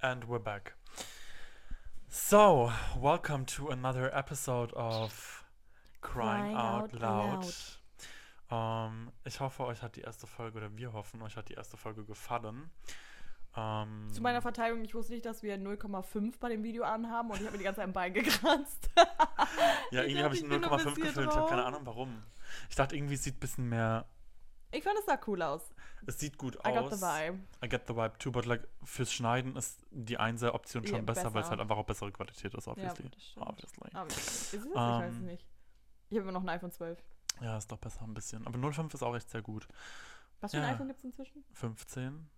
And we're back. So, welcome to another episode of Crying Out Loud. Ich hoffe, euch hat die erste Folge, oder wir hoffen, euch hat die erste Folge gefallen. Zu meiner Verteidigung, ich wusste nicht, dass wir 0,5 bei dem Video anhaben und ich habe mir die ganze Zeit im Bein gekratzt. Ja, irgendwie habe ich 0,5 gefilmt, ich habe keine Ahnung warum. Ich dachte, irgendwie sieht ein bisschen mehr... Ich fand, es sah cool aus. Es sieht gut aus. I got the vibe. I get the vibe too, but like, fürs Schneiden ist die Einser-Option schon besser, weil es halt einfach auch bessere Qualität ist, obviously. Ja, das stimmt. Obviously. Aber ist es? Ich weiß es nicht. Ich habe immer noch ein iPhone 12. Ja, ist doch besser ein bisschen. Aber 0,5 ist auch echt sehr gut. Was für ein iPhone gibt es inzwischen? 15.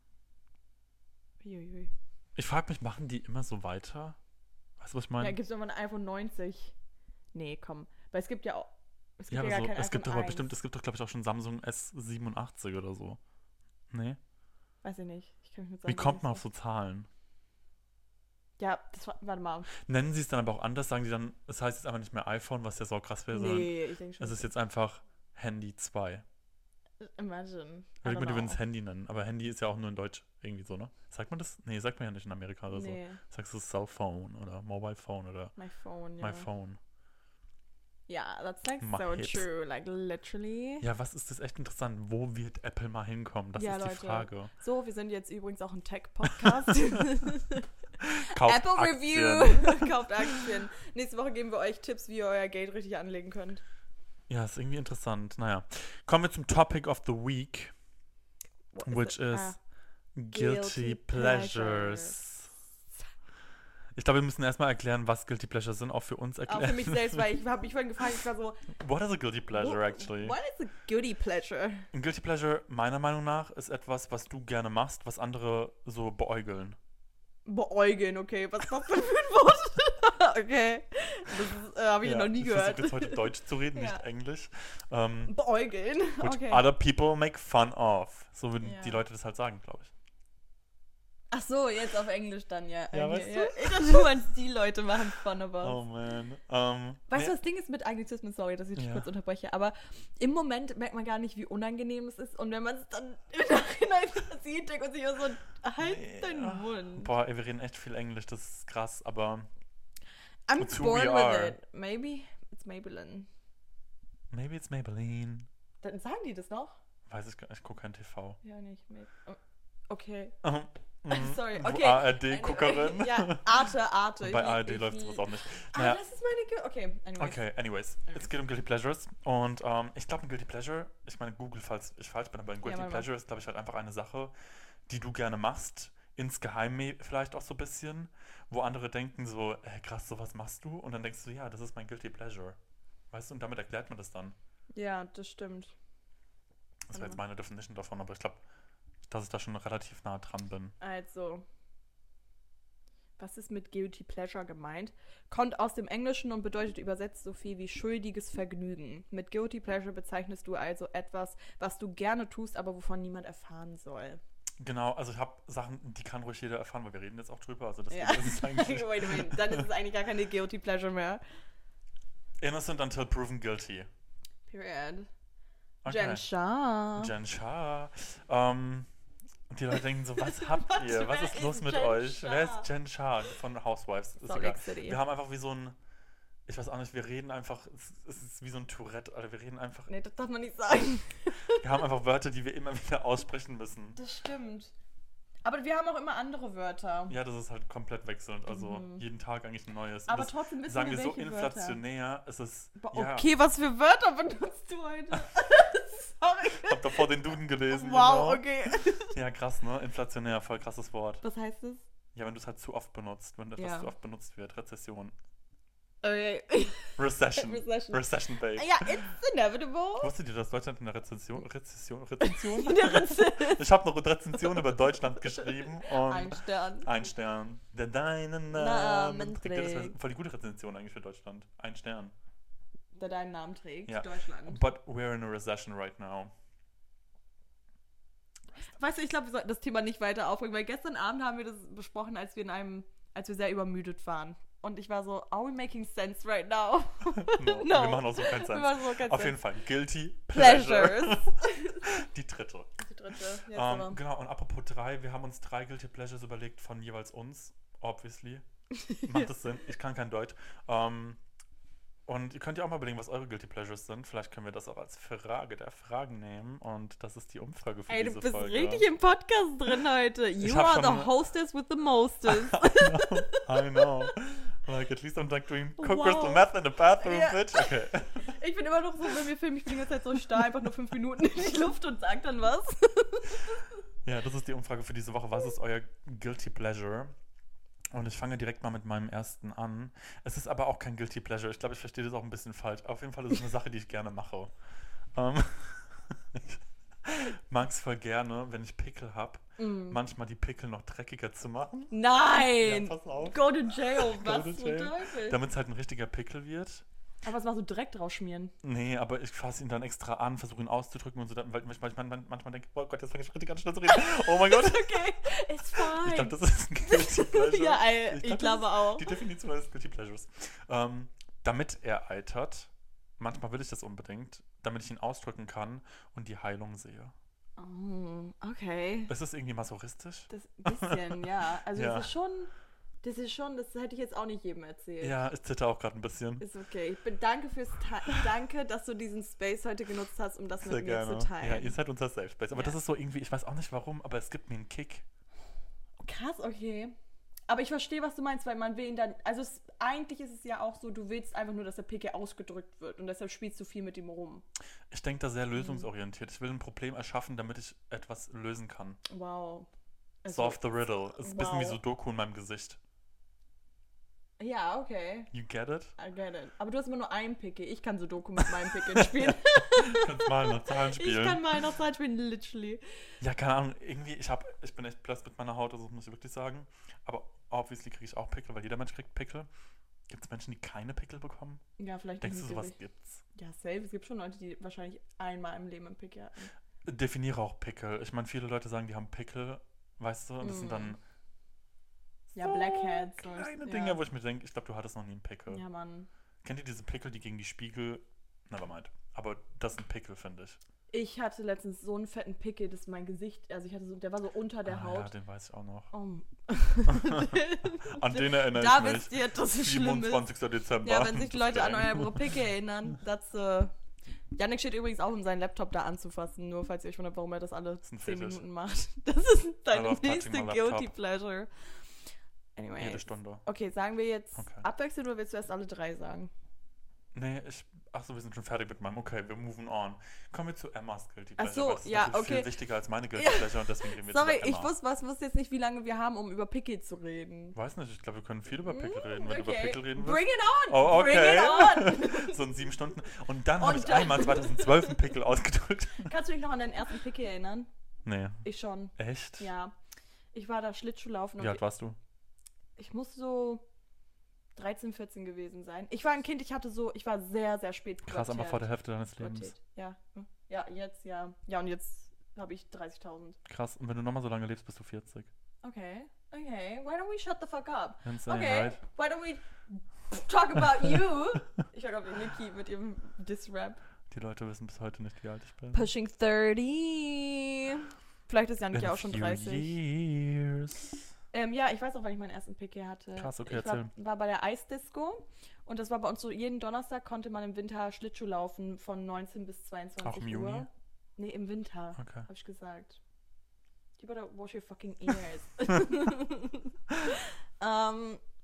Uiuiui. Ich frage mich, machen die immer so weiter? Weißt du, was ich meine? Ja, gibt es irgendwann ein iPhone 90? Nee, komm. Weil es gibt ja auch... Es gibt doch, glaube ich, auch schon Samsung S87 oder so. Nee? Weiß ich nicht. Ich kann mich mit Samsung Wie kommt man auf so Zahlen? Ja, das war, warte mal. Nennen sie es dann aber auch anders, sagen sie dann, es heißt jetzt einfach nicht mehr iPhone, was ja so krass wäre, sondern ich denke schon, es ist jetzt einfach Handy 2. Imagine. Ich würde es Handy nennen, aber Handy ist ja auch nur in Deutsch irgendwie so, ne? Sagt man das? Nee, sagt man ja nicht in Amerika oder so. Sagst du Cell Phone oder Mobile Phone oder My Phone, ja. My Phone. Ja, that's like My so Hips. True, like literally. Ja, was ist das echt interessant? Wo wird Apple mal hinkommen? Das ist die Frage. So, wir sind jetzt übrigens auch ein Tech-Podcast. Apple Review. Kauft Aktien. Nächste Woche geben wir euch Tipps, wie ihr euer Geld richtig anlegen könnt. Ja, ist irgendwie interessant. Naja, kommen wir zum Topic of the Week, which is Guilty Pleasures. Ich glaube, wir müssen erstmal erklären, was Guilty Pleasures sind, auch für uns erklären. Auch für mich selbst, weil ich habe mich vorhin gefragt, ich war so... What is a Guilty Pleasure, actually? What is a Guilty Pleasure? Ein Guilty Pleasure, meiner Meinung nach, ist etwas, was du gerne machst, was andere so beäugeln. Beäugeln, okay. Was ist das für ein Wort? Okay. Das habe ich noch nie gehört. Ich versuche jetzt heute Deutsch zu reden, nicht Englisch. Beäugeln, which other people make fun of. So würden die Leute das halt sagen, glaube ich. Ach so, jetzt auf Englisch dann, ja. Ja, weißt du? Ich dachte nur, die Leute machen Fun about. Oh, man. Weißt du, das Ding ist mit Anglizismen, sorry, dass ich dich kurz unterbreche, aber im Moment merkt man gar nicht, wie unangenehm es ist. Und wenn man es dann im Nachhinein sieht, denkt man sich immer so, halt deinen Mund. Boah, ey, wir reden echt viel Englisch, das ist krass, aber... I'm born with it. Maybe it's Maybelline. Maybe it's Maybelline. Dann sagen die das noch? Weiß ich gar nicht, ich gucke kein TV. Ja, nicht. Okay. Sorry, okay. ARD-Guckerin. Ja, Arte. Bei ARD läuft sowas auch nicht. Naja. Das ist meine... Okay, anyways. Es geht um Guilty Pleasures. Und ich glaube, ein Guilty Pleasure, ich meine, Google, falls ich falsch bin, aber ein Guilty Pleasure ist, glaube ich, halt einfach eine Sache, die du gerne machst, insgeheim vielleicht auch so ein bisschen, wo andere denken so, krass, sowas machst du? Und dann denkst du, ja, das ist mein Guilty Pleasure. Weißt du, und damit erklärt man das dann. Ja, das stimmt. Das wäre jetzt meine Definition davon, aber ich glaube... dass ich da schon relativ nah dran bin. Also, was ist mit Guilty Pleasure gemeint? Kommt aus dem Englischen und bedeutet übersetzt so viel wie schuldiges Vergnügen. Mit Guilty Pleasure bezeichnest du also etwas, was du gerne tust, aber wovon niemand erfahren soll. Genau, also ich habe Sachen, die kann ruhig jeder erfahren, weil wir reden jetzt auch drüber. Also das ist eigentlich... Dann ist es eigentlich gar keine Guilty Pleasure mehr. Innocent until proven guilty. Period. Okay. Jen Shah. Die Leute denken so, was habt ihr? Was ist los mit euch? Wer ist Jen Shah von Housewives? Ist egal. Wir haben einfach wie so ein, ich weiß auch nicht, wir reden einfach, es ist wie so ein Tourette, Alter, wir reden einfach. Nee, das darf man nicht sagen. Wir haben einfach Wörter, die wir immer wieder aussprechen müssen. Das stimmt. Aber wir haben auch immer andere Wörter. Ja, das ist halt komplett wechselnd, also jeden Tag eigentlich ein neues. Aber das trotzdem wissen wir so inflationär, es ist, okay, was für Wörter benutzt du heute? Sorry. Ich hab davor den Duden gelesen. Wow, genau. Okay. Ja, krass, ne? Inflationär, voll krasses Wort. Was heißt das? Ja, wenn du es halt zu oft benutzt, wenn etwas zu oft benutzt wird. Rezession. Okay. Recession Base. Ja, it's inevitable. Wusstet ihr, dass Deutschland in der Rezession? Ich habe eine Rezension über Deutschland geschrieben. Und Ein Stern. Der deinen Namen trägt. Das ist voll die gute Rezension eigentlich für Deutschland. Ein Stern. Der deinen Namen trägt, Deutschland. But we're in a recession right now. Weißt du, ich glaube, wir sollten das Thema nicht weiter aufregen, weil gestern Abend haben wir das besprochen, als wir sehr übermüdet waren. Und ich war so, are we making sense right now? No. Wir machen auch so keinen Sense. Auf jeden Fall, guilty pleasures. Die dritte. Jetzt genau, und apropos 3, wir haben uns 3 guilty pleasures überlegt von jeweils uns. Obviously. Macht das Sinn? Ich kann kein Deutsch. Und ihr könnt ja auch mal überlegen, was eure guilty pleasures sind. Vielleicht können wir das auch als Frage der Fragen nehmen. Und das ist die Umfrage für diese Folge. Ey, du bist richtig im Podcast drin heute. You are the hostess with the mostest. I know. Like, at least I'm like doing cook crystal meth in the bathroom, bitch. Okay. Ich bin immer noch so, wenn wir filmen, ich klinge jetzt halt so starr, einfach nur 5 Minuten in die Luft und sag dann was. Ja, das ist die Umfrage für diese Woche. Was ist euer guilty pleasure? Und ich fange direkt mal mit meinem ersten an. Es ist aber auch kein guilty pleasure. Ich glaube, ich verstehe das auch ein bisschen falsch. Auf jeden Fall ist es eine Sache, die ich gerne mache. Ich mag es voll gerne, wenn ich Pickel habe, manchmal die Pickel noch dreckiger zu machen. Nein! Ja, pass auf. Go to jail, was zum Teufel? Damit es halt ein richtiger Pickel wird. Aber es war so direkt rausschmieren. Nee, aber ich fasse ihn dann extra an, versuche ihn auszudrücken und so, weil ich manchmal denke, oh Gott, jetzt fange ich richtig an, schnell zu reden. Oh mein Gott. Ist okay, it's fine. Ich glaube, das ist ein guilty pleasure. Ja, ich glaube auch. Die Definition eines guilty pleasures. Damit er eitert, manchmal will ich das unbedingt, damit ich ihn ausdrücken kann und die Heilung sehe. Oh, okay. Ist das irgendwie masochistisch? Ein bisschen, ja. Also ja. Das hätte ich jetzt auch nicht jedem erzählt. Ja, ich zitter auch gerade ein bisschen. Ist okay. Ich bin danke, dass du diesen Space heute genutzt hast, um das mit mir zu teilen. Ja, ihr seid unser Safe Space. Aber das ist so irgendwie, ich weiß auch nicht warum, aber es gibt mir einen Kick. Krass, okay. Aber ich verstehe, was du meinst, weil man will ihn dann, also eigentlich ist es ja auch so, du willst einfach nur, dass der Pickel ausgedrückt wird und deshalb spielst du viel mit ihm rum. Ich denke da sehr lösungsorientiert. Ich will ein Problem erschaffen, damit ich etwas lösen kann. Wow. Solve the riddle. Es ist ein bisschen wie Sudoku in meinem Gesicht. Ja, okay. You get it? I get it. Aber du hast immer nur einen Pickel. Ich kann Sudoku mit meinem Pickel spielen. Du kannst mal nach Zahlen spielen. Ich kann mal nach Zahlen spielen, literally. Ja, keine Ahnung. Irgendwie, ich bin echt blass mit meiner Haut, also das muss ich wirklich sagen. Aber obviously kriege ich auch Pickel, weil jeder Mensch kriegt Pickel. Gibt es Menschen, die keine Pickel bekommen? Ja, vielleicht. Denkst du, sowas gibt's? Ja, safe. Es gibt schon Leute, die wahrscheinlich einmal im Leben einen Pickel hatten. Definiere auch Pickel. Ich meine, viele Leute sagen, die haben Pickel, weißt du? Und das sind dann... Ja, Blackheads. Kleine Dinge, wo ich mir denke, ich glaube, du hattest noch nie einen Pickel. Ja, Mann. Kennt ihr diese Pickel, die gegen die Spiegel... Nevermind. Aber das sind Pickel, finde ich. Ich hatte letztens so einen fetten Pickel, dass mein Gesicht... Also ich hatte so... Der war so unter der Haut. Ja, den weiß ich auch noch. Oh. An den erinnere ich mich. Da wisst ihr, dass es schlimm ist. 27. Dezember. Ja, wenn sich Leute an eure Pickel erinnern, das... Yannick steht übrigens auch, um seinen Laptop da anzufassen. Nur falls ihr euch wundert, warum er das alle 10 Minuten macht. Das ist deine nächste guilty pleasure. Anyway. Jede Stunde. Okay, sagen wir jetzt abwechselnd oder willst du erst alle 3 sagen? Nee, wir sind schon fertig mit meinem. Okay, wir moving on. Kommen wir zu Emmas guilty pleasure. Viel wichtiger als meine guilty pleasure und deswegen reden wir jetzt über Emma. Ich wusste jetzt nicht, wie lange wir haben, um über Pickel zu reden. Weiß nicht, ich glaube, wir können viel über Pickel reden, wenn du über Pickel reden willst. Bring it on! Oh, okay. Bring it on! So in 7 Stunden. Und dann habe ich einmal 2012 einen Pickel ausgedrückt. Kannst du dich noch an deinen ersten Pickel erinnern? Nee. Ich schon. Echt? Ja. Ich war da Schlittschuhlaufen. Wie alt warst du? Ich muss so 13, 14 gewesen sein. Ich war ein Kind, ich war sehr, sehr spät pubertät. Krass, aber vor der Hälfte deines Lebens. Ja. Ja, und jetzt habe ich 30.000. Krass, und wenn du nochmal so lange lebst, bist du 40. Okay. Why don't we shut the fuck up? Insane, okay, right? Why don't we talk about you? Ich höre auf Nikki mit ihrem Diss-Rap. Die Leute wissen bis heute nicht, wie alt ich bin. Pushing 30. Vielleicht ist Janik ja auch schon 30. Years. Ich weiß auch, wann ich meinen ersten Pickel hatte. Krass, okay, ich war bei der Eisdisco und das war bei uns so, jeden Donnerstag konnte man im Winter Schlittschuh laufen von 19 bis 22 Uhr. Auch im Juni? Nee, im Winter, habe ich gesagt. You better wash your fucking ears.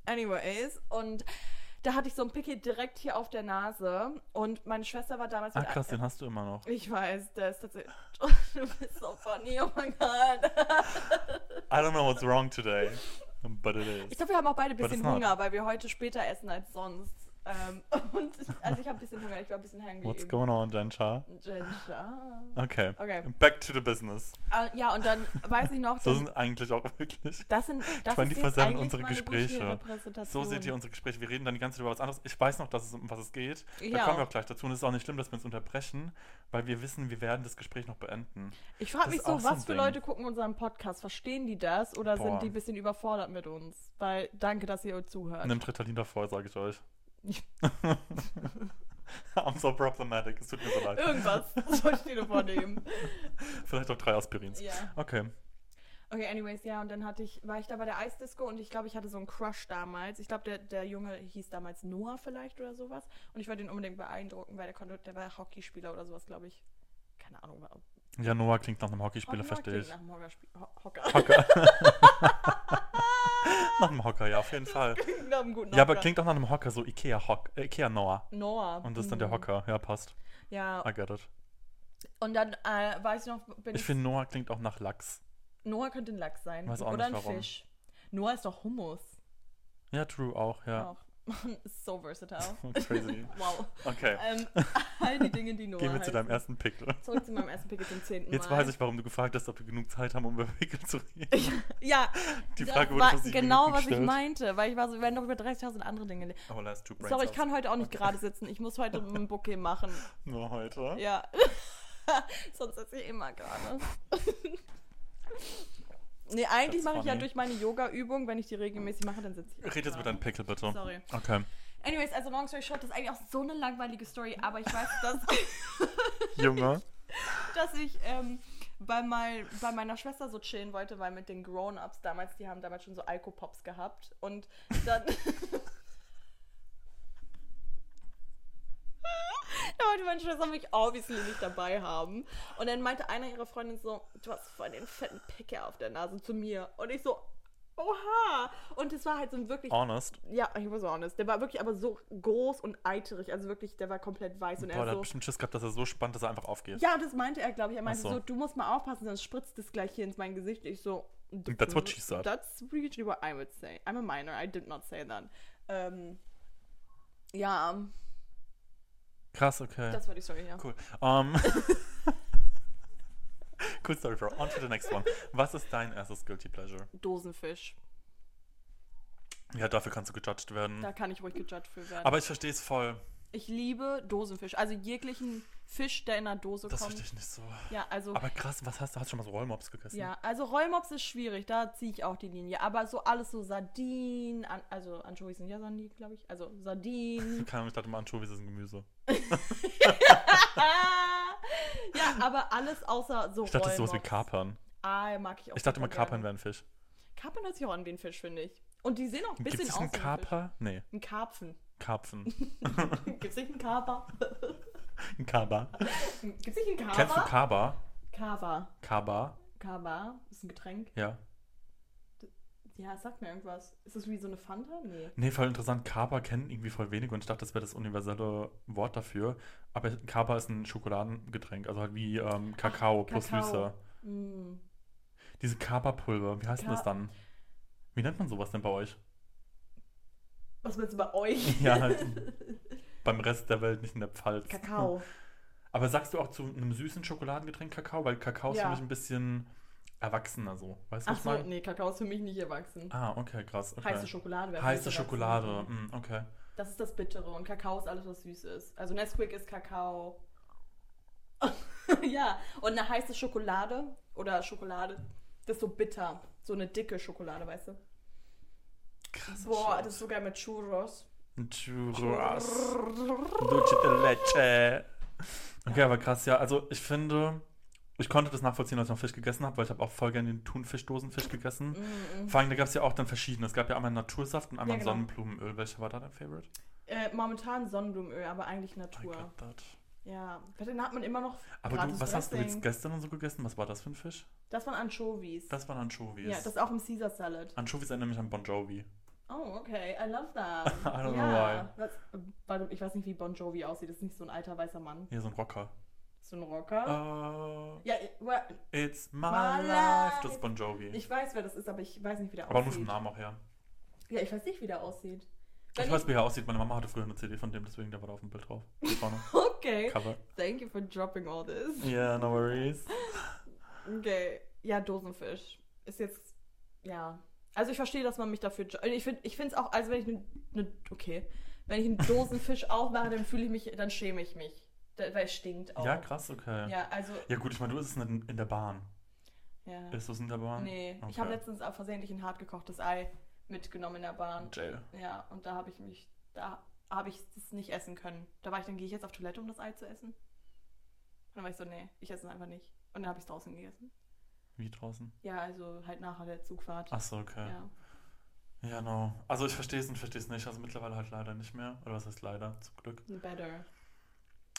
Anyways, und da hatte ich so einen Pickel direkt hier auf der Nase und meine Schwester war damals... Ach krass, den hast du immer noch. Ich weiß, der ist tatsächlich... Du bist so funny, oh mein Gott. I don't know what's wrong today, but it is. Ich glaube, wir haben auch beide ein bisschen Hunger, weil wir heute später essen als sonst. Und also ich habe ein bisschen Hunger, ich war ein bisschen hungry. What's going on, Gensha? Okay. Back to the business. Ja, und dann weiß ich noch... Das sind eigentlich auch wirklich... Das ist jetzt eigentlich unsere Gespräche. So seht ihr unsere Gespräche. Wir reden dann die ganze Zeit über was anderes. Ich weiß noch, um was es geht. Ja. Da kommen wir auch gleich dazu. Und es ist auch nicht schlimm, dass wir uns unterbrechen, weil wir wissen, wir werden das Gespräch noch beenden. Ich frage mich so, was für Leute gucken unseren Podcast? Verstehen die das oder sind die ein bisschen überfordert mit uns? Weil danke, dass ihr euch zuhört. Nimmt Ritalin davor, sage ich euch. I'm so problematic, es tut mir so leid. Irgendwas soll ich dir vornehmen. Vielleicht auch 3 Aspirins. Yeah. Okay, anyways, ja, und dann war ich da bei der Eisdisco und ich glaube, ich hatte so einen Crush damals. Ich glaube, der Junge hieß damals Noah vielleicht oder sowas. Und ich wollte ihn unbedingt beeindrucken, weil der war Hockeyspieler oder sowas, glaube ich. Keine Ahnung. Ja, Noah klingt nach einem Hockeyspieler, verstehe ich. Nach einem Hocker. Nach einem Hocker, ja, auf jeden Fall. Nach einem guten Hocker. Ja, aber klingt auch nach einem Hocker, so Ikea Noah. Noah. Und das ist dann der Hocker, ja, passt. Ja. I get it. Und dann, weiß ich noch... Ich finde, Noah klingt auch nach Lachs. Noah könnte ein Lachs sein. Weiß auch oder nicht, ein warum. Fisch. Noah ist doch Hummus. Ja, true, auch, ja. Auch. So versatile. Crazy. Wow. Okay. All die Dinge, die Noah Gehen wir zu deinem ersten Pickel. Zurück zu meinem ersten Pickel zum 10. Jetzt Mal. Weiß ich, warum du gefragt hast, ob wir genug Zeit haben, um über Pickel zu reden. Ja. Die Frage wurde vor 7 Minuten gestellt. Genau, was ich meinte. Weil ich war so, wir werden noch über 30.000 andere Dinge reden. Oh, last two brains. Sorry, ich kann heute auch nicht gerade sitzen. Ich muss heute ein Bouquet machen. Nur heute? Ja. Sonst sitze ich immer gerade. Nee, eigentlich mache ich ja durch meine Yoga-Übung, wenn ich die regelmäßig mache, dann sitze ich. Red jetzt mit deinem Pickel, bitte. Sorry. Okay. Anyways, also long story short, das ist eigentlich auch so eine langweilige Story, aber ich weiß, dass ich bei meiner Schwester so chillen wollte, weil mit den Grown-Ups damals, die haben damals schon so Alkopops gehabt und dann... Da wollte meine Schwester mich obviously nicht dabei haben. Und dann meinte einer ihrer Freundinnen so, du hast voll den fetten Pickel auf der Nase zu mir. Und ich so, oha. Und es war halt so ein wirklich... Honest? Ja, ich war so honest. Der war wirklich aber so groß und eiterig. Also wirklich, der war komplett weiß. Und boah, der hat bestimmt Schiss gehabt, dass er so spannend, dass er einfach aufgeht. Ja, das meinte er, glaube ich. Er meinte so, du musst mal aufpassen, sonst spritzt das gleich hier ins mein Gesicht. Ich so... That's what she said. That's really what I would say. I'm a minor, I did not say that. Ja... Krass, okay. Das war die Story, ja. Cool. Cool story, bro. On to the next one. Was ist dein erstes Guilty Pleasure? Dosenfisch. Ja, dafür kannst du gejudged werden. Da kann ich ruhig gejudged für werden. Aber ich verstehe es voll. Ich liebe Dosenfisch. Also jeglichen Fisch, der in einer Dose kommt. Das verstehe ich nicht so. Ja, also... Aber krass, was hast du schon mal so Rollmops gegessen? Ja, also Rollmops ist schwierig, da ziehe ich auch die Linie. Aber so alles so Sardinen, also Anchovies sind ja Sardinen, glaube ich. Also Sardinen. Keine Ahnung, ich dachte mal, Anchovies ist ein Gemüse. Ja, aber alles außer so Rollmops. Ich dachte, das ist sowas wie Kapern. Ah, mag ich auch. Ich dachte mal, Kapern wären Fisch. Kapern hört sich auch an wie ein Fisch, finde ich. Und die sehen auch ein bisschen aus wie ein Kaper? Nee. Ein Karpfen. Gibt's nicht einen Kaba? Ein Kaba. Gibt's nicht einen Kaba? Kennst du Kaba? Kaba ist ein Getränk. Ja. Ja, es sagt mir irgendwas. Ist das wie so eine Fanta? Nee, voll interessant. Kaba kennen irgendwie voll wenige und ich dachte, das wäre das universelle Wort dafür. Aber Kaba ist ein Schokoladengetränk, also halt wie Kakao plus Süße. Mm. Diese Kaba-Pulver, wie heißt denn das dann? Wie nennt man sowas denn bei euch? Was willst du bei euch? Ja, halt beim Rest der Welt, nicht in der Pfalz. Kakao. Aber sagst du auch zu einem süßen Schokoladengetränk Kakao? Weil Kakao ist für mich ein bisschen erwachsener so. Weißt du, was ich meine? Nee, Kakao ist für mich nicht erwachsen. Ah, okay, krass. Okay. Heiße Schokolade wäre heiße Schokolade, okay. Das ist das Bittere und Kakao ist alles, was süß ist. Also Nesquik ist Kakao. Ja, und eine heiße Schokolade oder Schokolade, das ist so bitter. So eine dicke Schokolade, weißt du? Krass, boah, Scheiß. Das ist sogar mit Churros. Dulce de leche. Okay, aber krass, ja. Also ich finde, ich konnte das nachvollziehen, als ich noch Fisch gegessen habe, weil ich habe auch voll gerne den Thunfischdosenfisch gegessen. Vor allem, da gab es ja auch dann verschiedene. Es gab ja einmal Natursaft und einmal Sonnenblumenöl. Welcher war da dein Favorite? Momentan Sonnenblumenöl, aber eigentlich Natur. I got that. Ja, dann hat man immer noch aber du, was Dressing. Hast du jetzt gestern und so gegessen? Was war das für ein Fisch? Das waren Anchovies. Ja, das ist auch im Caesar Salad. Anchovies erinnern mich an Bon Jovi. Oh, okay, I love that. I don't know why. Ich weiß nicht, wie Bon Jovi aussieht. Das ist nicht so ein alter weißer Mann. Ja, so ein Rocker. Oh, ja, well, it's my life. Das ist Bon Jovi. Ich weiß, wer das ist, aber ich weiß nicht, wie der aussieht. Aber nur vom Namen auch her. Ja, ich weiß nicht, wie der aussieht. Ich weiß, wie er aussieht. Meine Mama hatte früher eine CD von dem, deswegen da war da auf dem Bild drauf. Okay. Cover. Thank you for dropping all this. Yeah, no worries. Okay. Ja, Dosenfisch. Ist jetzt, ja. Also ich verstehe, dass man mich dafür... Ich finde es auch, also wenn ich wenn ich einen Dosenfisch aufmache, dann schäme ich mich. Weil es stinkt auch. Ja, krass, okay. Ja, also... Ja gut, ich meine, du isst es in der Bahn. Ja. Ist das in der Bahn? Nee. Okay. Ich habe letztens auch versehentlich ein hart gekochtes Ei mitgenommen in der Bahn. Jail. Ja, und da habe ich es nicht essen können. Da war ich dann, gehe ich jetzt auf Toilette, um das Ei zu essen? Und dann war ich so, nee, ich esse es einfach nicht. Und dann habe ich es draußen gegessen. Wie draußen? Ja, also halt nachher der Zugfahrt. Achso, okay. Ja, no. Also ich verstehe es und verstehe es nicht. Also mittlerweile halt leider nicht mehr. Oder was heißt leider? Zum Glück. Better.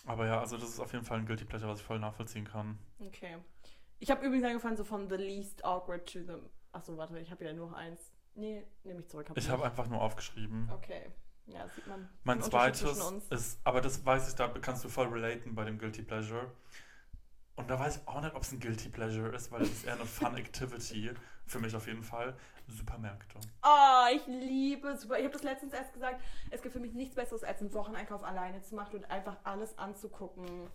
Aber ja, also das ist auf jeden Fall ein Guilty Pleasure, was ich voll nachvollziehen kann. Okay. Ich habe übrigens angefangen, so von the least awkward to the... Achso, warte, ich habe ja nur eins. Nee, nehme ich zurück. Ich habe einfach nur aufgeschrieben. Okay. Ja, das sieht man. Mein zweites ist... Aber das weiß ich, da kannst du voll relaten bei dem Guilty Pleasure. Und da weiß ich auch nicht, ob es ein Guilty Pleasure ist, weil es ist eher eine Fun-Activity, für mich auf jeden Fall, Supermärkte. Oh, ich liebe Supermärkte. Ich habe das letztens erst gesagt, es gibt für mich nichts Besseres, als einen Wocheneinkauf alleine zu machen und einfach alles anzugucken.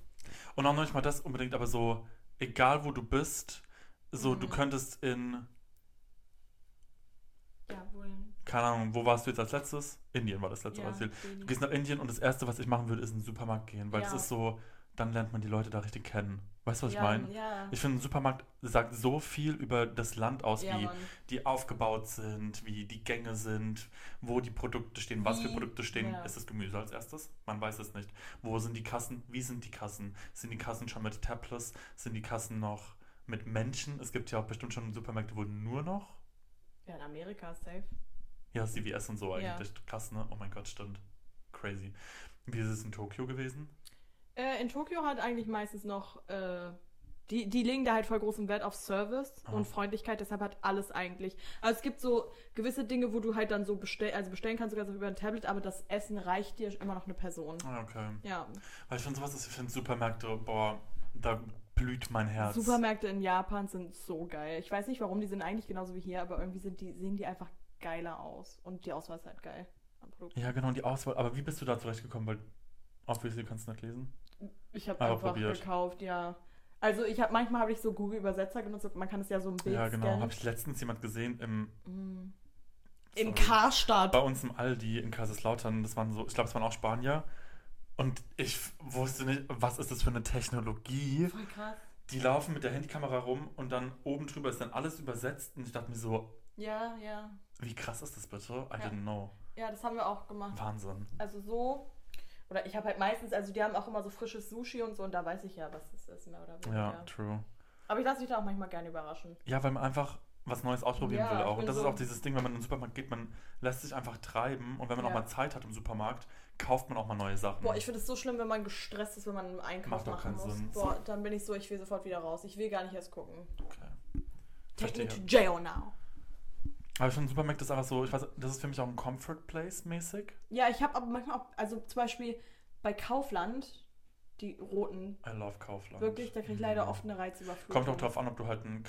Und auch noch nicht mal das unbedingt, aber so, egal wo du bist, so du könntest in... Ja, wohl. Keine Ahnung, wo warst du jetzt als letztes? Indien war das letzte, was ich erzählt. Du gehst nach Indien und das Erste, was ich machen würde, ist in den Supermarkt gehen, weil das ist so... Dann lernt man die Leute da richtig kennen. Weißt du, was ich meine? Ja. Ich finde, ein Supermarkt sagt so viel über das Land aus, wie die aufgebaut sind, wie die Gänge sind, wo die Produkte stehen, was für Produkte stehen. Ja. Ist das Gemüse als erstes? Man weiß es nicht. Wo sind die Kassen? Wie sind die Kassen? Sind die Kassen schon mit Tablets? Sind die Kassen noch mit Menschen? Es gibt ja auch bestimmt schon Supermärkte, wo nur noch... Ja, in Amerika, safe. Ja, CVS und so eigentlich. Ja. Krass, ne? Oh mein Gott, stimmt. Crazy. Wie ist es in Tokio gewesen? In Tokio hat eigentlich meistens noch, die legen da halt voll großen Wert auf Service und Freundlichkeit, deshalb hat alles eigentlich. Also es gibt so gewisse Dinge, wo du halt dann so bestellen kannst, sogar über ein Tablet, aber das Essen reicht dir immer noch eine Person. Okay. Ja. Weil ich finde sowas, ich finde Supermärkte, boah, da blüht mein Herz. Supermärkte in Japan sind so geil. Ich weiß nicht warum, die sind eigentlich genauso wie hier, aber irgendwie sehen die einfach geiler aus und die Auswahl ist halt geil am Produkt. Ja genau, die Auswahl, aber wie bist du da zurechtgekommen, weil obviously kannst du nicht lesen? Ich habe einfach gekauft, ja. Also manchmal habe ich so Google-Übersetzer genutzt, man kann es ja so ein Bild scannen. Ja genau, habe ich letztens jemand gesehen im Karstadt. Bei uns im Aldi in Kaiserslautern, das waren so, ich glaube es waren auch Spanier und ich wusste nicht, was ist das für eine Technologie. Voll krass. Die laufen mit der Handykamera rum und dann oben drüber ist dann alles übersetzt und ich dachte mir so, ja. Wie krass ist das bitte? I didn't know. Ja, das haben wir auch gemacht. Wahnsinn. Also so... Oder ich habe halt meistens, also die haben auch immer so frisches Sushi und so und da weiß ich ja, was das ist mehr oder weniger. Ja, true. Aber ich lasse mich da auch manchmal gerne überraschen. Ja, weil man einfach was Neues ausprobieren will auch. Und das ist auch dieses Ding, wenn man in den Supermarkt geht, man lässt sich einfach treiben und wenn man auch mal Zeit hat im Supermarkt, kauft man auch mal neue Sachen. Boah, ich finde es so schlimm, wenn man gestresst ist, wenn man einen Einkauf machen muss. Sinn. Boah, dann bin ich so, ich will sofort wieder raus. Ich will gar nicht erst gucken. Okay. Take me to jail now. Aber ich finde, Supermärkte ist einfach so, ich weiß, das ist für mich auch ein Comfort-Place-mäßig. Ja, ich habe aber manchmal auch, also zum Beispiel bei Kaufland, die roten. I love Kaufland. Wirklich, da kriege ich leider oft eine Reizüberflutung. Kommt auch drauf an, ob du halt ein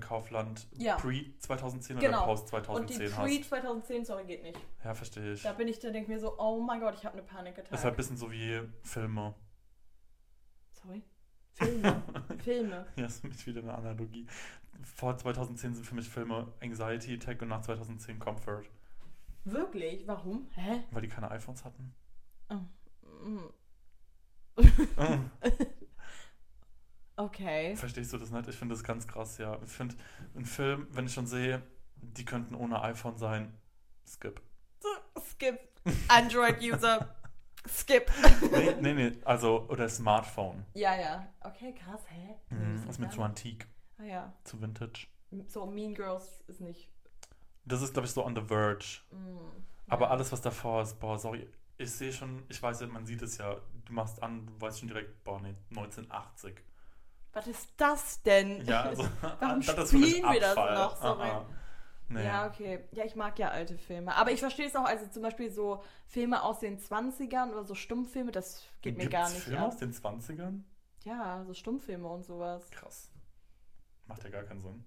Kaufland pre-2010 oder post-2010 hast. Und die pre-2010, sorry, geht nicht. Ja, verstehe ich. Da bin ich, da denke ich mir so, oh mein Gott, ich habe eine Panikattacke. Ist halt ein bisschen so wie Filme. Sorry? Filme. Ja, das ist für mich wieder eine Analogie. Vor 2010 sind für mich Filme Anxiety Attack und nach 2010 Comfort. Wirklich? Warum? Hä? Weil die keine iPhones hatten. Okay. Verstehst du das nicht? Ich finde das ganz krass, ja. Ich finde, ein Film, wenn ich schon sehe, die könnten ohne iPhone sein. Skip. Android-User. Skip. Nee. Also, oder Smartphone. Ja. Okay, krass, hä? Das ist mir zu antik. Ah ja. Zu vintage. So Mean Girls ist nicht... Das ist, glaube ich, so on the verge. Aber alles, was davor ist, boah, sorry. Ich sehe schon, ich weiß ja, man sieht es ja. Du machst an, du weißt schon direkt, boah, nee, 1980. Was ist das denn? Ja, also... Warum spielen wir das noch? Sorry. Nee. Ja, okay. Ja, ich mag ja alte Filme. Aber ich verstehe es auch, also zum Beispiel so Filme aus den 20ern oder so Stummfilme, das geht mir gar nicht. Gibt's Filme aus den 20ern? Ja, so Stummfilme und sowas. Krass. Macht ja gar keinen Sinn.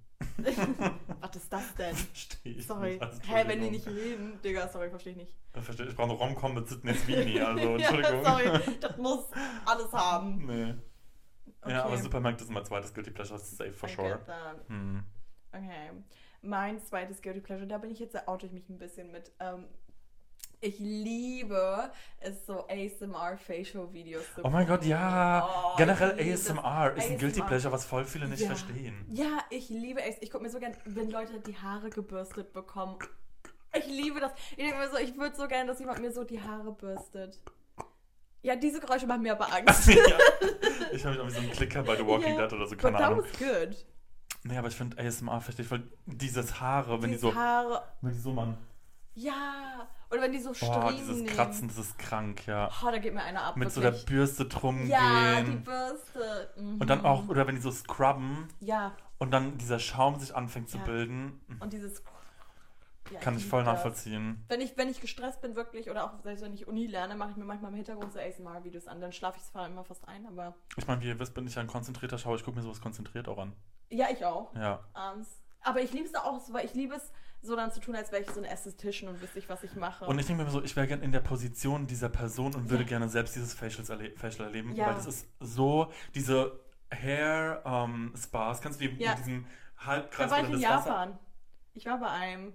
Was ist das denn? Verstehe ich. Sorry. Hä, wenn die nicht reden, Digga, sorry, verstehe ich nicht. Verstehe, ich brauche eine Rom-Com mit Sidney Sweeney, also Entschuldigung. Ja, sorry, das muss alles haben. Nee. Okay. Ja, aber Supermarkt ist mein zweites Guilty Pleasure, safe for sure. Okay. Mein zweites Guilty Pleasure, da bin ich jetzt, oute ich mich ein bisschen mit. Ich liebe es, so ASMR-Facial-Videos zu gucken. Oh mein Gott, ja. Oh, generell ASMR ist ein Guilty Pleasure, was voll viele nicht verstehen. Ja, ich liebe es. Ich gucke mir so gerne, wenn Leute die Haare gebürstet bekommen. Ich liebe das. Ich denke mir so, ich würde so gerne, dass jemand mir so die Haare bürstet. Ja, diese Geräusche machen mir aber Angst. Ja. Ich habe mich auch wie so einen Klicker bei The Walking Dead oder so, keine Ahnung. But that was good. Nee, aber ich finde ASMR, verstehe ich, weil dieses Haare, wenn die so... Haare. Wenn die so, Mann. Ja, oder wenn die so Striemen nehmen. Boah, dieses Kratzen, das ist krank, ja. Oh, da geht mir einer ab, mit wirklich. So der Bürste drum gehen. Ja, die Bürste. Mhm. Und dann auch, oder wenn die so scrubben. Ja. Und dann dieser Schaum sich anfängt zu bilden. Und dieses... Ja, kann ich voll nachvollziehen. Wenn ich gestresst bin wirklich, oder auch selbst wenn ich Uni lerne, mache ich mir manchmal im Hintergrund so ASMR-Videos an. Dann schlafe ich zwar immer fast ein, aber... Ich meine, wie ihr wisst, bin ich ja ein konzentrierter Schauer. Ich gucke mir sowas konzentriert auch an. Ja, ich auch. Ja. Aber ich liebe es auch so, weil ich liebe es, so dann zu tun, als wäre ich so ein Ästhetischen und wüsste ich, was ich mache. Und ich denke mir so, ich wäre gerne in der Position dieser Person und würde gerne selbst dieses Facial erleben, weil das ist so, diese Hair-Spas, kannst du die mit diesem Halbkreis... Da war ich in Japan. Ich war bei einem,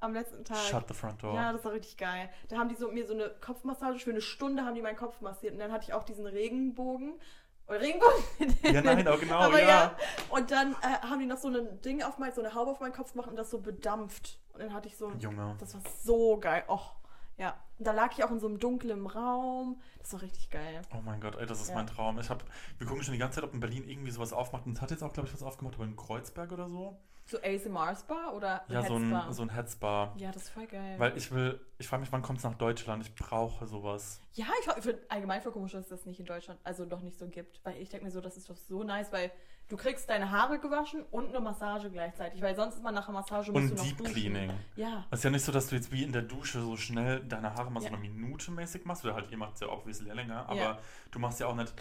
am letzten Tag. Shut the front door. Ja, das war richtig geil. Da haben die so mir so eine Kopfmassage, für eine Stunde haben die meinen Kopf massiert. Und dann hatte ich auch diesen Regenbogen. Oder Regenbogen? Ja, nein, auch genau, aber ja. Und dann haben die noch so ein Ding auf meinen, so eine Haube auf meinen Kopf gemacht und das so bedampft. Und dann hatte ich so, Junge, das war so geil. Och, ja. Und da lag ich auch in so einem dunklen Raum. Das war richtig geil. Oh mein Gott, ey, das ist mein Traum. Wir gucken schon die ganze Zeit, ob in Berlin irgendwie sowas aufmacht. Und es hat jetzt auch, glaube ich, was aufgemacht, aber in Kreuzberg oder so. So ASMR-Spa oder Headspa? Ja, so ein Headspa. Ja, das ist voll geil. Weil ich frage mich, wann kommt es nach Deutschland? Ich brauche sowas. Ja, ich finde allgemein voll komisch, dass es das nicht in Deutschland, also doch nicht so gibt. Weil ich denke mir so, das ist doch so nice, weil du kriegst deine Haare gewaschen und eine Massage gleichzeitig. Weil sonst ist man nach der Massage musst du noch duschen. Und Deep Cleaning. Ja. Es ist ja nicht so, dass du jetzt wie in der Dusche so schnell deine Haare mal so eine Minute mäßig machst. Oder halt, ihr macht es ja auch wesentlich länger. Aber du machst ja auch nicht...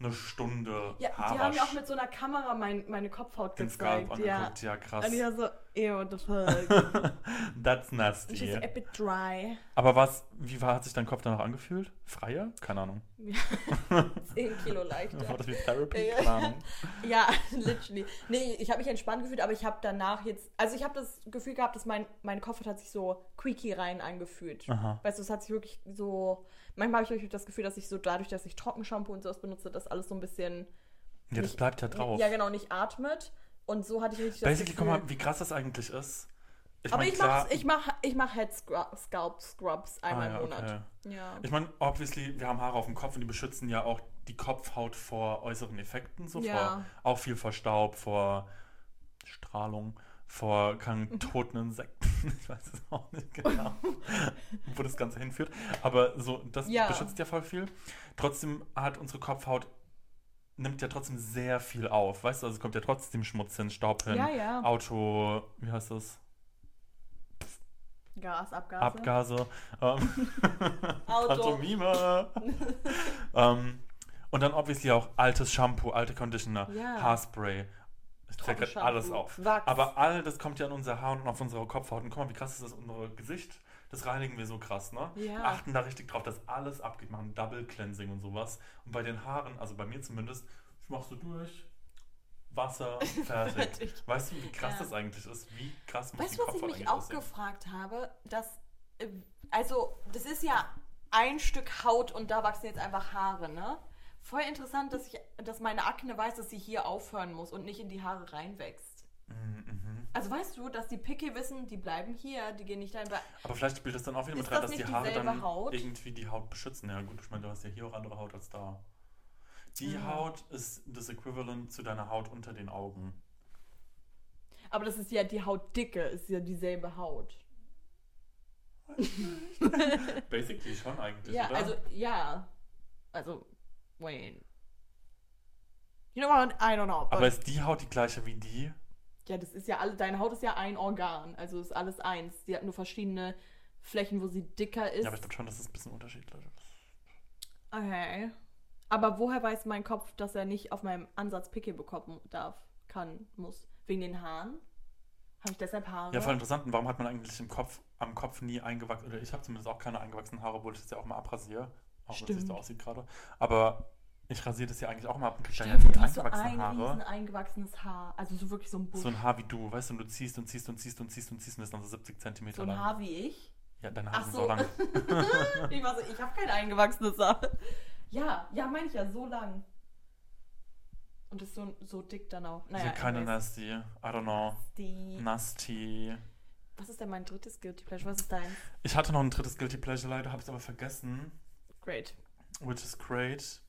eine Stunde Haarwasch. Die haben ja auch mit so einer Kamera meine Kopfhaut gezeigt. Angeguckt, ja krass. Und ich war so, ew, the fuck. That's nasty. She's a bit dry. Aber hat sich dein Kopf danach angefühlt? Freier? Keine Ahnung. 10 Kilo leichter. War das wie Therapy? Keine Ahnung. Ja, literally. Nee, ich habe mich entspannt gefühlt, aber ich habe danach jetzt, also ich habe das Gefühl gehabt, dass mein Kopfhaut hat sich so queaky rein angefühlt. Aha. Weißt du, es hat sich wirklich so... Manchmal habe ich das Gefühl, dass ich so dadurch, dass ich Trockenshampoo und sowas benutze, dass alles so ein bisschen... Ja, das bleibt ja drauf. Ja, genau, nicht atmet. Und so hatte ich richtig das Gefühl. Guck mal, wie krass das eigentlich ist. Ich mache Head Scalp Scrubs einmal im Monat. Okay. Ja. Ich meine, obviously, wir haben Haare auf dem Kopf und die beschützen ja auch die Kopfhaut vor äußeren Effekten. Auch viel vor Staub, vor Strahlung. Vor toten Insekten, ich weiß es auch nicht genau, wo das Ganze hinführt. Aber so, das beschützt ja voll viel. Trotzdem hat unsere Kopfhaut, nimmt ja trotzdem sehr viel auf, weißt du? Also kommt ja trotzdem Schmutz hin, Staub hin, Auto, wie heißt das? Abgase. Auto. Und dann obviously auch altes Shampoo, alte Conditioner, Haarspray. Ich zeig grad alles auf. Wachs. Aber all das kommt ja an unser Haar und auf unsere Kopfhaut. Und guck mal, wie krass ist das, unser Gesicht? Das reinigen wir so krass, ne? Wir achten da richtig drauf, dass alles abgeht. Machen Double Cleansing und sowas. Und bei den Haaren, also bei mir zumindest, ich mach so durch, Wasser, fertig. Weißt du, wie krass das eigentlich ist? Wie krass muss die Kopfhaut aussehen? Weißt du, was ich mich auch gefragt habe? Dass, also, das ist ja ein Stück Haut und da wachsen jetzt einfach Haare, ne? Voll interessant, dass meine Akne weiß, dass sie hier aufhören muss und nicht in die Haare reinwächst. Mhm. Also weißt du, dass die Pickel wissen, die bleiben hier, die gehen nicht rein. Aber vielleicht spielt das dann auch wieder mit rein, dass die Haare dann irgendwie die Haut beschützen. Ja gut, ich meine, du hast ja hier auch andere Haut als da. Die Haut ist das Äquivalent zu deiner Haut unter den Augen. Aber das ist ja die Hautdicke, ist ja dieselbe Haut. Basically schon eigentlich, oder? Also... Wait. You know what? I don't know. Aber ist die Haut die gleiche wie die? Ja, das ist ja alles. Deine Haut ist ja ein Organ. Also ist alles eins. Sie hat nur verschiedene Flächen, wo sie dicker ist. Ja, aber ich glaube schon, dass es ein bisschen unterschiedlich ist. Okay. Aber woher weiß mein Kopf, dass er nicht auf meinem Ansatz Pickel bekommen darf, kann, muss? Wegen den Haaren? Habe ich deshalb Haare? Ja, voll interessant. Und warum hat man eigentlich am Kopf nie eingewachsen? Oder ich habe zumindest auch keine eingewachsenen Haare, obwohl ich das ja auch mal abrasiere. Auch wenn es so aussieht gerade. Aber ich rasiere das ja eigentlich auch mal ab und kriege da ja nie eingewachsene Haare. Riesen eingewachsenes Haar. Also so wirklich so ein Busch. So ein Haar wie du, weißt du, und du ziehst und ziehst und ziehst und ziehst und ziehst und das ist dann so 70 cm lang. So ein Haar wie ich? Ja, deine Haare sind so lang. Ich war so, ich habe kein eingewachsenes Haar. Ja, meine ich ja, so lang. Und ist so dick dann auch. Naja, keine Nasty. I don't know. Nasty. Was ist denn mein drittes Guilty Pleasure? Was ist dein? Ich hatte noch ein drittes Guilty Pleasure, leider habe ich es aber vergessen. Great. Which is great.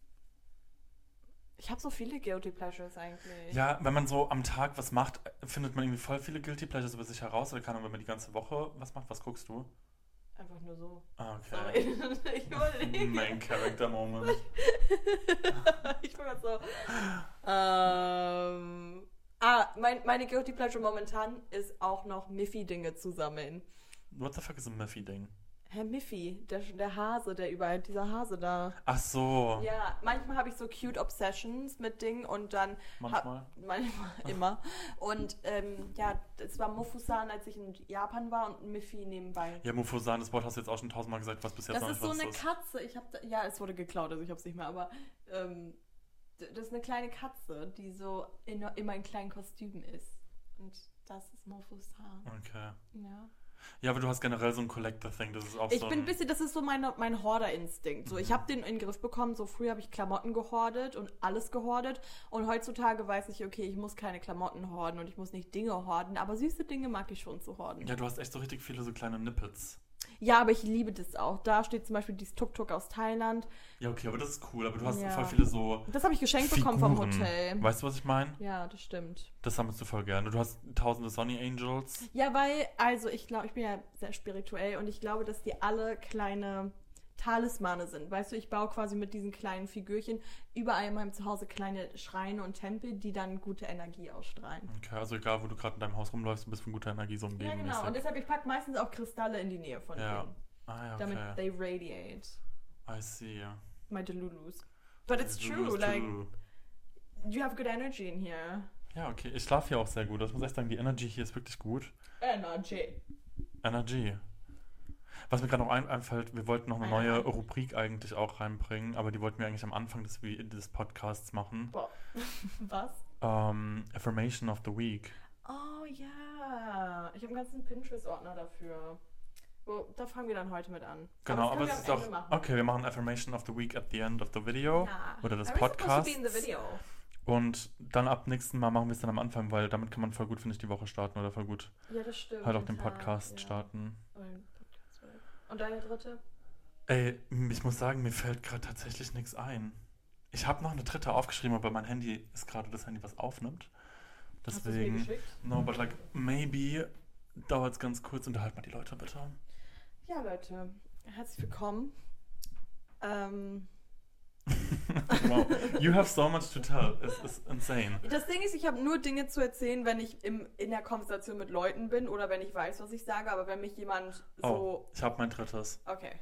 Ich habe so viele Guilty Pleasures eigentlich. Ja, wenn man so am Tag was macht, findet man irgendwie voll viele Guilty Pleasures über sich heraus. Oder kann man, wenn man die ganze Woche was macht, was guckst du? Einfach nur so. Okay. Sorry. Ich wollte Main Character Moment. Ich war gerade so. Meine Guilty Pleasure momentan ist auch noch Miffy-Dinge zu sammeln. What the fuck is a Miffy-Ding? Herr Miffy, der Hase, der überall, dieser Hase da. Ach so. Ja, manchmal habe ich so cute Obsessions mit Dingen und dann... Manchmal, immer. Und ja, es war Mofusan, als ich in Japan war und Miffy nebenbei. Ja, Mofusan, das Wort hast du jetzt auch schon 1000-mal gesagt, was bis jetzt noch nicht was ist. Das ist so eine Katze. Ja, es wurde geklaut, also ich habe es nicht mehr, aber das ist eine kleine Katze, die so immer in kleinen Kostümen ist. Und das ist Mofusan. Okay. Ja. Ja, aber du hast generell so ein Collector-Thing, das ist auch ich so. Ich bin ein bisschen, das ist so mein Hoarderinstinkt. So, ich habe den in den Griff bekommen, so früher habe ich Klamotten gehortet und alles gehortet. Und heutzutage weiß ich, okay, ich muss keine Klamotten horden und ich muss nicht Dinge horden, aber süße Dinge mag ich schon zu horden. Ja, du hast echt so richtig viele so kleine Nippets. Ja, aber ich liebe das auch. Da steht zum Beispiel dieses Tuk-Tuk aus Thailand. Ja, okay, aber das ist cool. Aber du hast voll viele so Das habe ich geschenkt Figuren bekommen vom Hotel. Weißt du, was ich meine? Ja, das stimmt. Das sammelst du voll gerne. Du hast tausende Sunny Angels. Ja, weil, also ich glaube, ich bin ja sehr spirituell und ich glaube, dass die alle kleine Talismane sind. Weißt du, ich baue quasi mit diesen kleinen Figürchen überall in meinem Zuhause kleine Schreine und Tempel, die dann gute Energie ausstrahlen. Okay, also egal, wo du gerade in deinem Haus rumläufst, du bist von guter Energie so umgeben. Ja, genau. Und deshalb, ich packe meistens auch Kristalle in die Nähe von denen. Ja, okay. Damit they radiate. I see. My delulus. But it's true, like, you have good energy in here. Ja, okay. Ich schlafe hier auch sehr gut. Das muss ich sagen, die Energy hier ist wirklich gut. Energy. Was mir gerade noch einfällt, wir wollten noch eine neue Rubrik eigentlich auch reinbringen, aber die wollten wir eigentlich am Anfang des Podcasts machen. Boah. Was? Affirmation of the Week. Oh ja, ich habe einen ganzen Pinterest-Ordner dafür. Da fangen wir dann heute mit an. Genau, aber es ist auch... Okay, wir machen Affirmation of the Week at the end of the video oder des Podcasts. Und dann ab nächsten Mal machen wir es dann am Anfang, weil damit kann man voll gut, finde ich, die Woche starten oder voll gut halt auch den Podcast starten. Und deine dritte? Ey, ich muss sagen, mir fällt gerade tatsächlich nichts ein. Ich habe noch eine dritte aufgeschrieben, aber mein Handy ist gerade das Handy, was aufnimmt. Deswegen, hast du es mir geschickt? No, but like, maybe dauert es ganz kurz. Unterhalt mal die Leute, bitte. Ja, Leute, herzlich willkommen. Wow, you have so much to tell. Es ist insane. Das Ding ist, ich habe nur Dinge zu erzählen, wenn ich in der Konversation mit Leuten bin oder wenn ich weiß, was ich sage, aber wenn mich jemand so... Oh, ich habe mein drittes. Okay.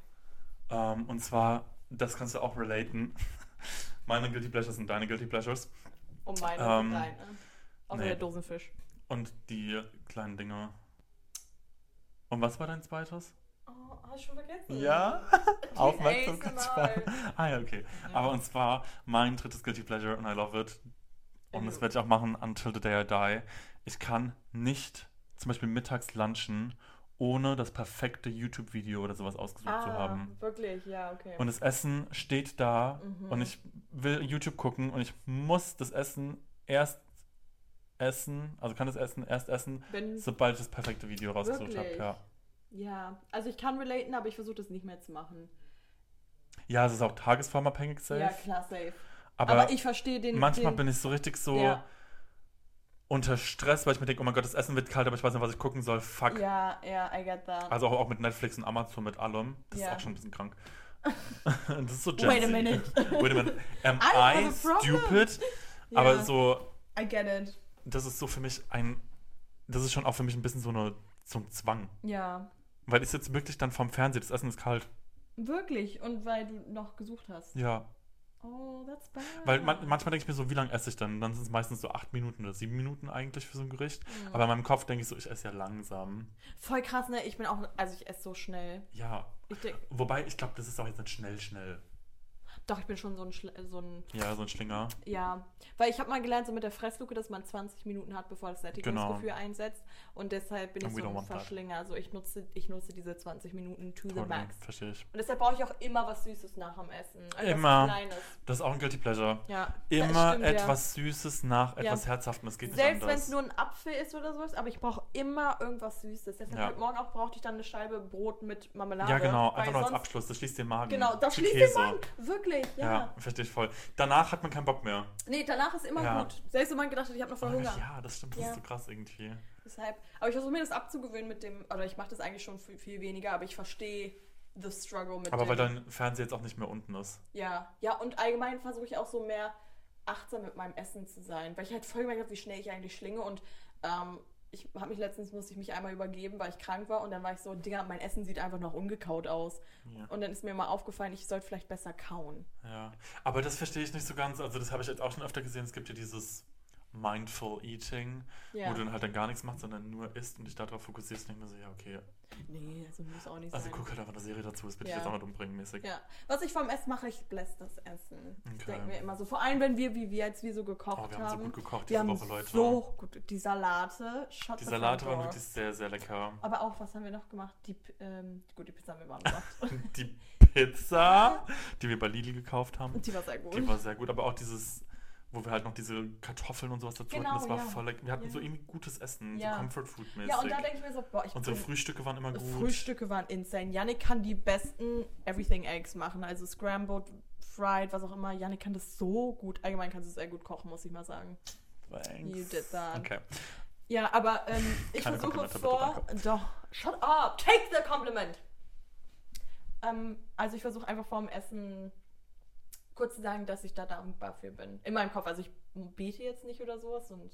Und zwar, das kannst du auch relaten. Meine Guilty Pleasures sind deine Guilty Pleasures. Und meine sind deine. Außer der Dosenfisch. Und die kleinen Dinge. Und was war dein zweites? Oh, hast du schon vergessen? Ja, Aufmerksamkeit. Ah ja, okay. Ja. Aber und zwar mein drittes Guilty Pleasure und I love it. Und das werde ich auch machen until the day I die. Ich kann nicht zum Beispiel mittags lunchen, ohne das perfekte YouTube-Video oder sowas ausgesucht zu haben. Wirklich? Ja, okay. Und das Essen steht da und ich will YouTube gucken und ich muss das Essen erst essen, also kann das Essen erst essen, sobald ich das perfekte Video rausgesucht habe. Ja, also ich kann relaten, aber ich versuche das nicht mehr zu machen. Ja, es ist auch tagesformabhängig safe. Ja, klar, safe. Aber ich verstehe den... Manchmal bin ich so richtig so unter Stress, weil ich mir denke, oh mein Gott, das Essen wird kalt, aber ich weiß nicht, was ich gucken soll. Fuck. Ja, I get that. Also auch mit Netflix und Amazon, mit allem. Das ist auch schon ein bisschen krank. Das ist so Gen Z. Wait a minute. Am I stupid? Yeah. Aber so... I get it. Das ist so für mich Das ist schon auch für mich ein bisschen so eine... Zum Zwang. Ja. Weil ich sitze wirklich dann vorm Fernseher, das Essen ist kalt. Wirklich? Und weil du noch gesucht hast? Ja. Oh, that's bad. Weil manchmal denke ich mir so, wie lange esse ich denn? Und dann sind es meistens so 8 Minuten oder 7 Minuten eigentlich für so ein Gericht. Mhm. Aber in meinem Kopf denke ich so, ich esse ja langsam. Voll krass, ne? Ich bin auch, also ich esse so schnell. Ja. Wobei, ich glaube, das ist auch jetzt nicht schnell. Doch, ich bin schon so ein... Ja, so ein Schlinger. Ja, weil ich habe mal gelernt, so mit der Fressluke, dass man 20 Minuten hat, bevor das Sättigungsgefühl einsetzt. Und deshalb bin ich so ein Verschlinger. Also ich nutze diese 20 Minuten to the max. Verstehe ich. Und deshalb brauche ich auch immer was Süßes nach dem Essen. Also immer. Das ist auch ein Guilty Pleasure. Ja. Immer stimmt, etwas Süßes nach etwas Herzhaftem. Es geht nicht anders. Selbst wenn es nur ein Apfel ist oder sowas, aber ich brauche immer irgendwas Süßes. Deshalb heute Morgen auch brauchte ich dann eine Scheibe Brot mit Marmelade. Ja, genau. Einfach nur als Abschluss. Das schließt den Magen. Genau, das schließt den Magen. Wirklich. Ja, verstehe ich voll. Danach hat man keinen Bock mehr. Nee, danach ist immer gut. Selbst wenn man gedacht hat, ich habe noch voll Hunger. Ja, das stimmt, das ist so krass irgendwie. Deshalb, aber ich versuche mir das abzugewöhnen mit dem, oder ich mache das eigentlich schon viel weniger, aber ich verstehe the struggle mit dem. Aber weil dein Fernseher jetzt auch nicht mehr unten ist. Ja, und allgemein versuche ich auch so mehr achtsam mit meinem Essen zu sein, weil ich halt voll gemerkt habe, wie schnell ich eigentlich schlinge und musste ich mich einmal übergeben, weil ich krank war und dann war ich so, Digga, mein Essen sieht einfach noch ungekaut aus. Ja. Und dann ist mir mal aufgefallen, ich sollte vielleicht besser kauen. Ja, aber das verstehe ich nicht so ganz. Also das habe ich jetzt auch schon öfter gesehen. Es gibt ja dieses Mindful Eating, wo du dann halt dann gar nichts machst, sondern nur isst und dich darauf fokussierst und denkst mir so, ja, okay. Nee, also muss auch nicht sein. Also guck halt einfach eine Serie dazu, das will ich jetzt auch nicht umbringen mäßig. Ja, was ich vom Essen mache, ich bläst das Essen. Okay. Das denken wir immer so. Vor allem, wenn wir, wie wir jetzt, wie so gekocht haben. Wir haben so gut gekocht diese Woche, Leute. So gut. Die Salate. Die Salate waren wirklich sehr, sehr lecker. Aber auch, was haben wir noch gemacht? Die Pizza haben wir mal gemacht. Die Pizza, die wir bei Lidl gekauft haben. Die war sehr gut. Aber auch dieses... wo wir halt noch diese Kartoffeln und sowas dazu hatten, das war voll lecker. Wir hatten so irgendwie gutes Essen, so Comfort Food-mäßig. Ja, und da denke ich mir so, boah, unsere Frühstücke waren immer gut. Frühstücke waren insane. Yannick kann die besten Everything Eggs machen, also Scrambled, Fried, was auch immer. Yannick kann das so gut, allgemein kannst du sehr gut kochen, muss ich mal sagen. Thanks. You did that. Okay. Ja, aber ich versuche doch, shut up, take the compliment! Also ich versuche einfach vorm Essen... kurz zu sagen, dass ich da dankbar für bin. In meinem Kopf. Also ich bete jetzt nicht oder sowas und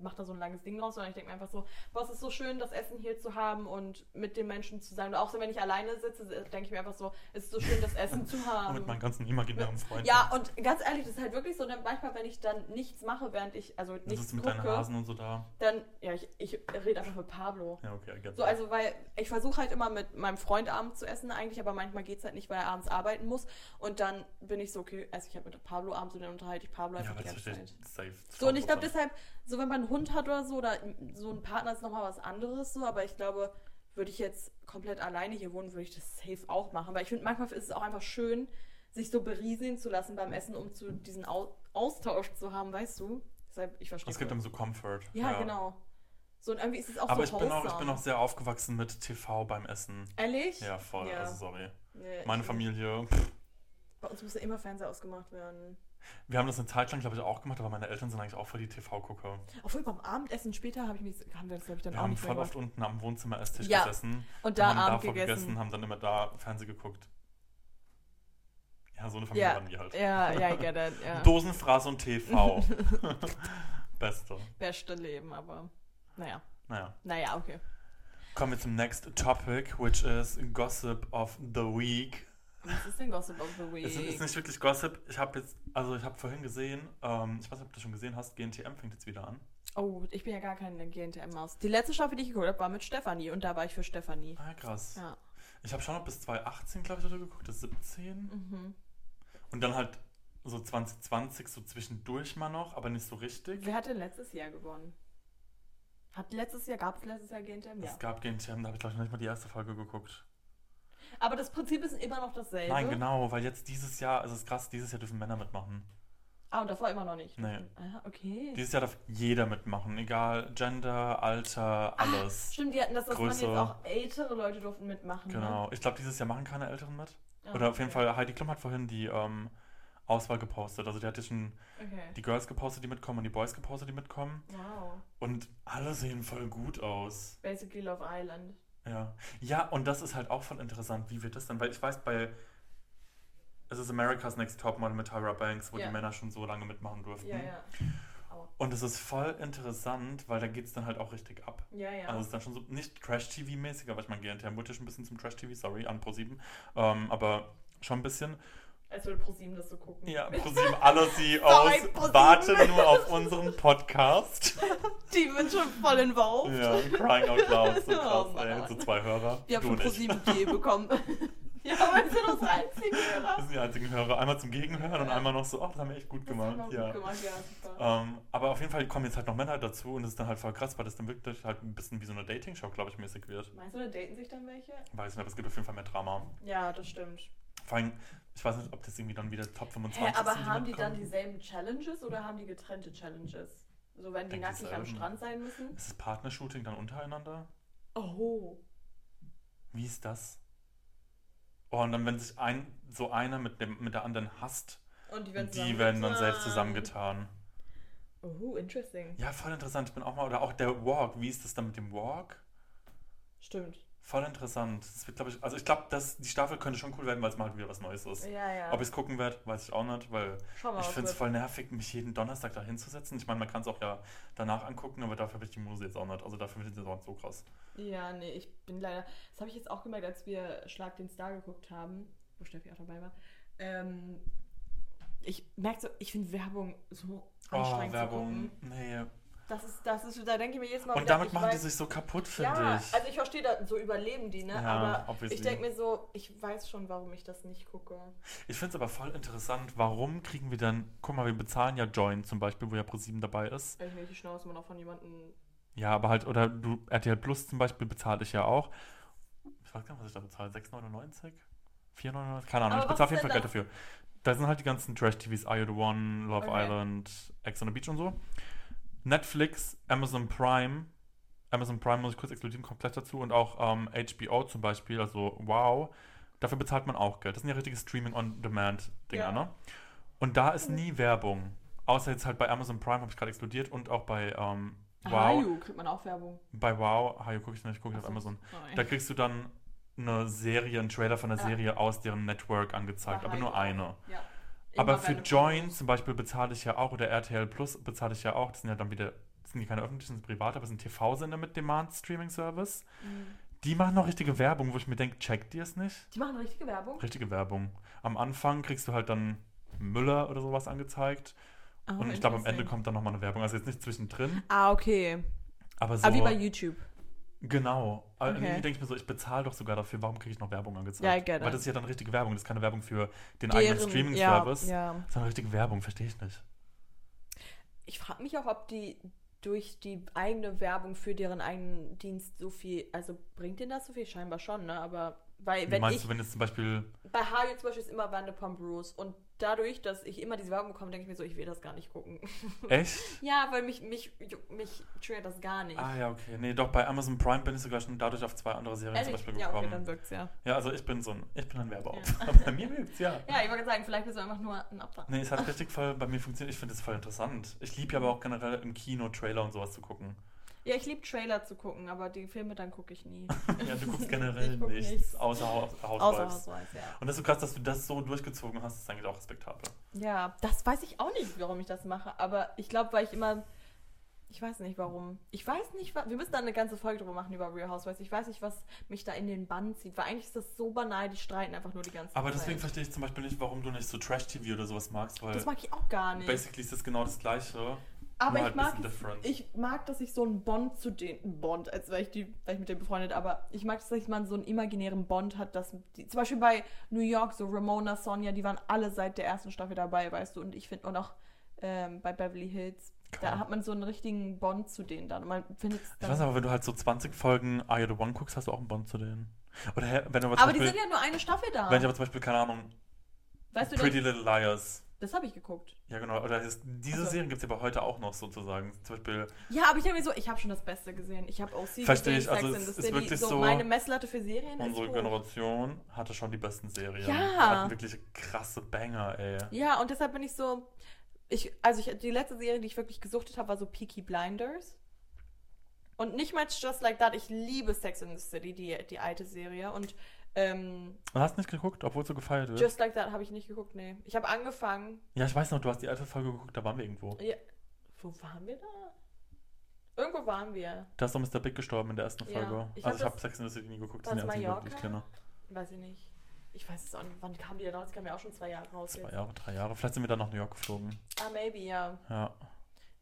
mache da so ein langes Ding raus, sondern ich denke mir einfach so, boah, es ist so schön, das Essen hier zu haben und mit den Menschen zu sein. Und auch so, wenn ich alleine sitze, denke ich mir einfach so, es ist so schön, das Essen zu haben. Und mit meinen ganzen imaginären Freunden. Ja, und ganz ehrlich, das ist halt wirklich so, denn manchmal, wenn ich dann nichts mache, während ich, also nichts gucke. Sitzt du mit deinen Hasen und so da? Dann, ja, ich rede einfach mit Pablo. Ja, okay, I get it. So, also, weil ich versuche halt immer mit meinem Freund abends zu essen eigentlich, aber manchmal geht's halt nicht, weil er abends arbeiten muss. Und dann bin ich so, okay, also ich habe mit Pablo abends und dann unterhalte ich Pablo einfach die ganze Zeit. So, und ich glaube deshalb, so wenn man Hund hat oder so, oder so ein Partner ist nochmal was anderes so, aber ich glaube, würde ich jetzt komplett alleine hier wohnen, würde ich das safe auch machen, weil ich finde, manchmal ist es auch einfach schön, sich so berieseln zu lassen beim Essen, um zu diesen Austausch zu haben, weißt du? Deshalb, ich verstehe. Es gibt einem so Comfort. Ja, genau. So, und irgendwie ist es auch aber so ich bin auch sehr aufgewachsen mit TV beim Essen. Ehrlich? Ja, voll, also sorry. Nee, meine Familie. Bei uns musste immer Fernseher ausgemacht werden. Wir haben das eine Zeit lang, glaube ich, auch gemacht, aber meine Eltern sind eigentlich auch voll die TV-Gucker. Obwohl, beim Abendessen später haben wir das, glaube ich, dann wir auch nicht mehr gemacht. Wir haben voll oft unten am Wohnzimmer-Esstisch gesessen. Und da haben wir gegessen, haben dann immer da Fernsehen geguckt. Ja, so eine Familie waren die halt. Ja, I get it, ja. Dosenfraß und TV. Beste Leben, aber naja, okay. Kommen wir zum next topic, which is Gossip of the Week. Was ist denn Gossip of the Week? Es ist nicht wirklich Gossip. Ich habe vorhin gesehen, ich weiß nicht, ob du das schon gesehen hast, GNTM fängt jetzt wieder an. Oh, ich bin ja gar keine GNTM-Maus. Die letzte Staffel, die ich geguckt habe, war mit Stefanie und da war ich für Stefanie. Ah, krass. Ja. Ich habe schon noch bis 2018, glaube ich, oder geguckt, bis 17. Mhm. Und dann halt so 2020, so zwischendurch mal noch, aber nicht so richtig. Wer hat denn letztes Jahr gewonnen? Gab es letztes Jahr GNTM? Es gab GNTM, da habe ich, glaube ich, noch nicht mal die erste Folge geguckt. Aber das Prinzip ist immer noch dasselbe. Nein, genau, weil jetzt dieses Jahr, also es ist krass, dieses Jahr dürfen Männer mitmachen. Ah, und das war immer noch nicht? Nee. Ah, okay. Dieses Jahr darf jeder mitmachen, egal Gender, Alter, alles. Ah, stimmt, die hatten das, dass man jetzt auch ältere Leute durften mitmachen. Genau, ne? Ich glaube, dieses Jahr machen keine Älteren mit. Ah, oder auf jeden Fall, Heidi Klum hat vorhin die Auswahl gepostet. Also die hat jetzt schon die Girls gepostet, die mitkommen und die Boys gepostet, die mitkommen. Wow. Und alle sehen voll gut aus. Basically Love Island. Ja, und das ist halt auch voll interessant, wie wird das denn? Weil ich weiß, bei es ist America's Next Topmodel mit Tyra Banks, wo die Männer schon so lange mitmachen durften. Ja. Und es ist voll interessant, weil da geht es dann halt auch richtig ab. Ja. Also es ist dann schon so, nicht Trash-TV-mäßig, aber ich meine, GNTM wurde ja schon ein bisschen zum Trash-TV, sorry, an ProSieben, aber schon ein bisschen. Als würde ProSieben das so gucken. Ja, ProSieben, alle CEOs warten nur auf unseren Podcast. Die sind schon voll in Vogue. Ja, crying out loud, so krass, ey. So 2 Hörer. Wir haben ProSieben G bekommen. Ja, aber wir sind unsere einzigen Hörer. Wir sind die einzigen Hörer. Einmal zum Gegenhören und einmal noch so, oh, das haben wir echt gut gemacht. Ja, super. Aber auf jeden Fall kommen jetzt halt noch Männer dazu und das ist dann halt voll krass, weil das dann wirklich halt ein bisschen wie so eine Dating-Show, glaube ich, mäßig wird. Meinst du, da daten sich dann welche? Weiß nicht, aber es gibt auf jeden Fall mehr Drama. Ja, das stimmt. Vor allem, ich weiß nicht, ob das irgendwie dann wieder Top 25 ist. Aber haben die dann dieselben Challenges oder haben die getrennte Challenges? So, wenn die nackig am Strand sein müssen? Ist das Partnershooting dann untereinander? Oh. Wie ist das? Oh, und dann, wenn sich einer mit der anderen hasst, und die werden dann selbst zusammengetan. Oh, interesting. Ja, voll interessant. Ich bin auch mal, oder auch der Walk. Wie ist das dann mit dem Walk? Stimmt. Voll interessant. Das wird, ich glaube, die Staffel könnte schon cool werden, weil es mal halt wieder was Neues ist. Ja, ja. Ob ich es gucken werde, weiß ich auch nicht, weil ich finde es voll nervig, mich jeden Donnerstag da hinzusetzen. Ich meine, man kann es auch ja danach angucken, aber dafür habe ich die Muse jetzt auch nicht. Also dafür finde ich das auch so krass. Ja, nee, ich bin leider... Das habe ich jetzt auch gemerkt, als wir Schlag den Star geguckt haben, wo Steffi auch dabei war. Ich merke so, ich finde Werbung so anstrengend zu gucken. Nee, da denke ich mir jedes Mal und wieder, damit machen die sich so kaputt, finde ich. Also ich verstehe, da so überleben die, ne? Ja, aber obviously. Ich denke mir so, ich weiß schon, warum ich das nicht gucke. Ich finde es aber voll interessant, warum kriegen wir dann, guck mal, wir bezahlen ja Join zum Beispiel, wo ja ProSieben dabei ist. Ich will die Schnauze immer noch von jemandem... Ja, aber halt, oder du, RTL Plus zum Beispiel bezahle ich ja auch. Ich weiß gar nicht, was ich da bezahle, 6,99? 4,99? Keine Ahnung, aber ich bezahle auf jeden Fall Geld dafür. Da sind halt die ganzen Trash-TVs, Are You the One, Love Island, Ex on the Beach und so. Netflix, Amazon Prime muss ich kurz exklusiv komplett dazu und auch HBO zum Beispiel, also wow, dafür bezahlt man auch Geld. Das sind ja richtige Streaming-on-Demand-Dinger, ne? Und da ist nie Werbung. Außer jetzt halt bei Amazon Prime, habe ich gerade exkludiert, und auch bei Wow. Hayu kriegt man auch Werbung. Bei Wow, Hayu gucke ich nicht, gucke ich auf Amazon. Nein. Da kriegst du dann eine Serie, einen Trailer von einer Serie aus deren Network angezeigt, aber nur eine. Ja. Aber für Join zum Beispiel bezahle ich ja auch, oder RTL Plus bezahle ich ja auch, das sind ja dann wieder, das sind ja keine öffentlichen, das sind private, aber es sind TV-Sender mit Demand-Streaming-Service. Mhm. Die machen noch richtige Werbung, wo ich mir denke, checkt ihr es nicht? Die machen richtige Werbung? Richtige Werbung. Am Anfang kriegst du halt dann Müller oder sowas angezeigt. Oh, und ich glaube, am Ende kommt dann nochmal eine Werbung. Also jetzt nicht zwischendrin. Ah, okay. Aber wie bei YouTube. Genau. Okay. Und ich denke mir so, ich bezahle doch sogar dafür, warum kriege ich noch Werbung angezeigt? Ja, gerne. Weil das ist ja dann richtige Werbung. Das ist keine Werbung für den eigenen Streaming-Service, sondern richtige Werbung. Verstehe ich nicht. Ich frage mich auch, ob die durch die eigene Werbung für deren eigenen Dienst so viel, also bringt denen das so viel? Scheinbar schon, ne? Aber weil, Wie meinst du, wenn jetzt zum Beispiel... Bei Harry zum Beispiel ist immer Vanderpump Rules und dadurch, dass ich immer diese Werbung bekomme, denke ich mir so, ich will das gar nicht gucken. Echt? Ja, weil mich triggert das gar nicht. Ah ja, okay. Nee, doch, bei Amazon Prime bin ich sogar schon dadurch auf 2 andere Serien zum Beispiel gekommen. Ja, okay, dann wirkt's, ja. Ja, also ich bin ein Werbeopfer. Ja. Aber bei mir wirkt's, ja. Ja, ich wollte sagen, vielleicht bist du einfach nur ein Opfer. Nee, es hat richtig voll bei mir funktioniert. Ich finde das voll interessant. Ich liebe ja aber auch generell im Kino Trailer und sowas zu gucken. Ja, ich liebe Trailer zu gucken, aber die Filme dann gucke ich nie. Ja, du guckst generell nichts, außer Housewives. Ja. Und das ist so krass, dass du das so durchgezogen hast, ist eigentlich auch respektabel. Ja, das weiß ich auch nicht, warum ich das mache, aber ich glaube, weil ich immer... Ich weiß nicht, warum. Ich weiß nicht, wir müssen da eine ganze Folge drüber machen über Real Housewives. Ich weiß nicht, was mich da in den Bann zieht, weil eigentlich ist das so banal, die streiten einfach nur die ganze Zeit. Aber deswegen verstehe ich zum Beispiel nicht, warum du nicht so Trash-TV oder sowas magst, weil... Das mag ich auch gar nicht. Basically ist das genau das Gleiche. Aber halt ich mag, dass ich so einen Bond zu denen... Bond, als wäre ich mit denen befreundet, aber ich mag, dass man so einen imaginären Bond hat, dass die, zum Beispiel bei New York, so Ramona, Sonja, die waren alle seit der ersten Staffel dabei, weißt du, und ich finde, und auch bei Beverly Hills, da hat man so einen richtigen Bond zu denen dann. Und man findet dann... Ich weiß aber, wenn du halt so 20 Folgen Are You the One guckst, hast du auch einen Bond zu denen. Oder wenn du aber die sind ja nur eine Staffel da. Wenn ich aber zum Beispiel, keine Ahnung, weißt du, Pretty Little Liars... Das habe ich geguckt. Ja, genau. Oder diese Serien gibt es ja aber heute auch noch sozusagen. Zum Beispiel. Ja, aber ich habe mir so, ich habe schon das Beste gesehen. Ich habe OC gesehen, Sex and the City. Verstehe ich, also ist wirklich so. Meine Messlatte für Serien. Unsere Generation hatte schon die besten Serien. Ja. Wir hatten wirklich krasse Banger, ey. Ja, und deshalb bin ich so, die letzte Serie, die ich wirklich gesuchtet habe, war so Peaky Blinders. Und nicht mal Just Like That. Ich liebe Sex and the City, die alte Serie. Und hast du nicht geguckt, obwohl es so gefeiert wird? Just Like That habe ich nicht geguckt, nee. Ich habe angefangen. Ja, ich weiß noch, du hast die alte Folge geguckt, da waren wir irgendwo. Ja. Wo waren wir da? Irgendwo waren wir. Da ist doch Mr. Big gestorben in der ersten Folge. Ich habe Sex and the City nie geguckt, das sind die einzigen, die ich kenne. Weiß ich nicht. Ich weiß es auch nicht, wann kamen die da raus? Die kamen ja auch schon 2 Jahre raus. 2 Jahre, 3 Jahre. Vielleicht sind wir dann nach New York geflogen. Ah, maybe, ja. Ja.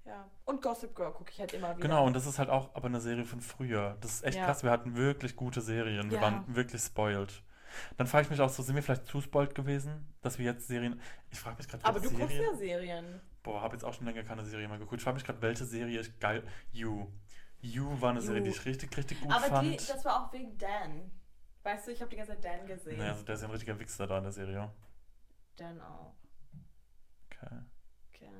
Ja. Und Gossip Girl gucke ich halt immer wieder. Genau, und das ist halt auch aber eine Serie von früher. Das ist echt krass. Wir hatten wirklich gute Serien. Wir waren wirklich spoiled. Dann frage ich mich auch so, sind wir vielleicht zu spoiled gewesen, dass wir jetzt Serien... Ich frage mich gerade, aber du guckst ja Serien. Boah, habe jetzt auch schon länger keine Serie mehr geguckt. Ich frage mich gerade, welche Serie ich geil... You war eine Serie, die ich richtig, richtig gut fand. Aber das war auch wegen Dan. Weißt du, ich habe die ganze Zeit Dan gesehen. Naja, also der ist ja ein richtiger Wichser da in der Serie. Dan auch. Okay.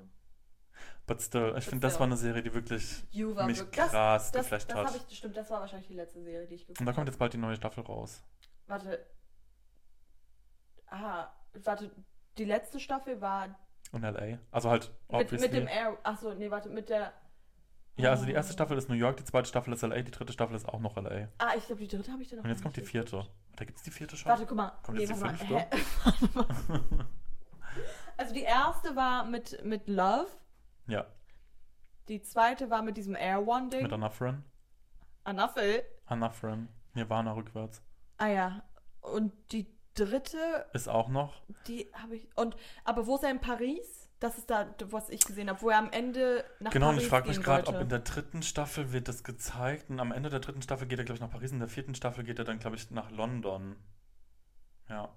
But still, ich finde, das war eine Serie, die wirklich mich krass geflasht hat. Stimmt, das war wahrscheinlich die letzte Serie, die ich geguckt habe. Und da kommt jetzt bald die neue Staffel raus. Warte, die letzte Staffel war... In L.A.? Also halt, obviously. Ja, also die erste Staffel ist New York, die zweite Staffel ist L.A., die dritte Staffel ist auch noch L.A. Ah, ich glaube, die dritte habe ich dann noch. Und jetzt kommt die vierte. Da gibt es die vierte schon. Warte, guck mal. Kommt jetzt die fünfte? Also die erste war mit Love. Ja. Die zweite war mit diesem Air One-Ding. Mit Anaphren. Anaphren. Nirvana rückwärts. Ah ja. Und die dritte... Ist auch noch. Die habe ich... Aber wo ist er in Paris? Das ist da, was ich gesehen habe, wo er am Ende nach Paris gehen wollte. Genau, und ich frage mich gerade, ob in der dritten Staffel wird das gezeigt. Und am Ende der dritten Staffel geht er, glaube ich, nach Paris. In der vierten Staffel geht er dann, glaube ich, nach London. Ja.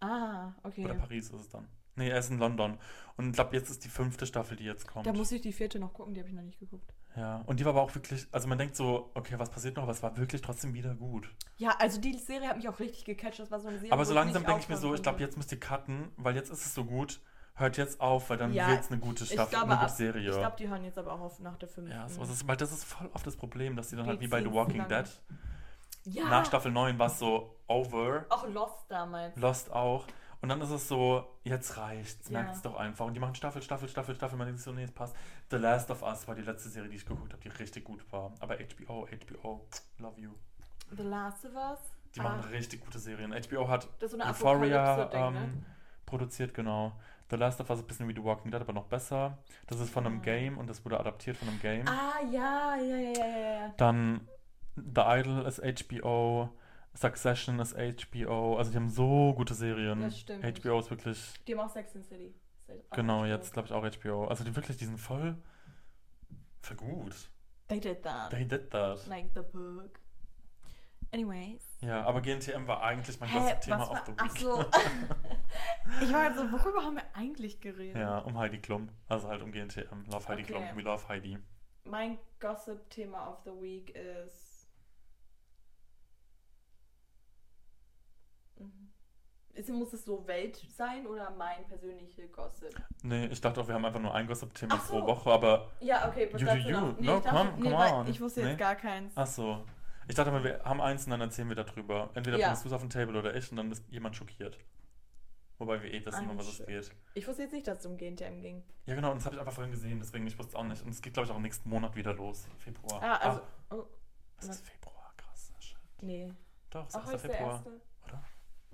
Ah, okay. Oder Paris ist es dann. Nee, er ist in London. Und ich glaube, jetzt ist die 5. Staffel, die jetzt kommt. Da muss ich die 4. noch gucken, die habe ich noch nicht geguckt. Ja, und die war aber auch wirklich, also man denkt so, okay, was passiert noch, aber es war wirklich trotzdem wieder gut. Ja, also die Serie hat mich auch richtig gecatcht, das war so eine Serie. Aber so langsam denke ich mir so, ich glaube, jetzt müsst ihr cutten, weil jetzt ist es so gut, hört jetzt auf, weil dann wird es eine gute Staffel, eine gute Serie. Ich glaube, die hören jetzt aber auch auf nach der 5. Ja, so, weil das ist voll oft das Problem, dass die dann halt wie bei The Walking Dead, nach Staffel 9 war es so over. Auch Lost damals. Lost auch. Und dann ist es so, jetzt reicht's, merkt's doch einfach. Und die machen Staffel. Man denkt so, nee, es passt. The Last of Us war die letzte Serie, die ich geguckt habe, die richtig gut war. Aber HBO, love you. The Last of Us? Die machen richtig gute Serien. HBO hat so Euphoria produziert, genau. The Last of Us ist ein bisschen wie The Walking Dead, aber noch besser. Das ist von einem Game und das wurde adaptiert von einem Game. Ah, ja. Dann The Idol ist HBO... Succession ist HBO, also die haben so gute Serien. Das stimmt. HBO ist wirklich... Die haben auch Sex and the City. Genau, HBO. Jetzt glaube ich auch HBO. Also die sind voll gut. They did that. Like the book. Anyways. Ja, aber GNTM war eigentlich mein ganzes Thema auf der Week. Achso. Ich war halt so, worüber haben wir eigentlich geredet? Ja, um Heidi Klum. Also halt um GNTM. Love Heidi Klum. We love Heidi. Mein Gossip-Thema of the Week ist... Muss es so Welt sein oder mein persönlicher Gossip? Nee, ich dachte auch, wir haben einfach nur ein Gossip-Thema pro Woche, aber... Ja, okay. Ich wusste jetzt gar keins. Ach so. Ich dachte mal, wir haben eins und dann erzählen wir darüber. Entweder bringst du es auf den Table oder ich und dann ist jemand schockiert. Wobei wir wissen, um was es geht. Ich wusste jetzt nicht, dass es um GNTM ging. Ja genau, und das habe ich einfach vorhin gesehen, deswegen ich wusste es auch nicht. Und es geht, glaube ich, auch nächsten Monat wieder los. Februar. Es ist Februar, krass. Shit. Nee. Doch, es ist Februar.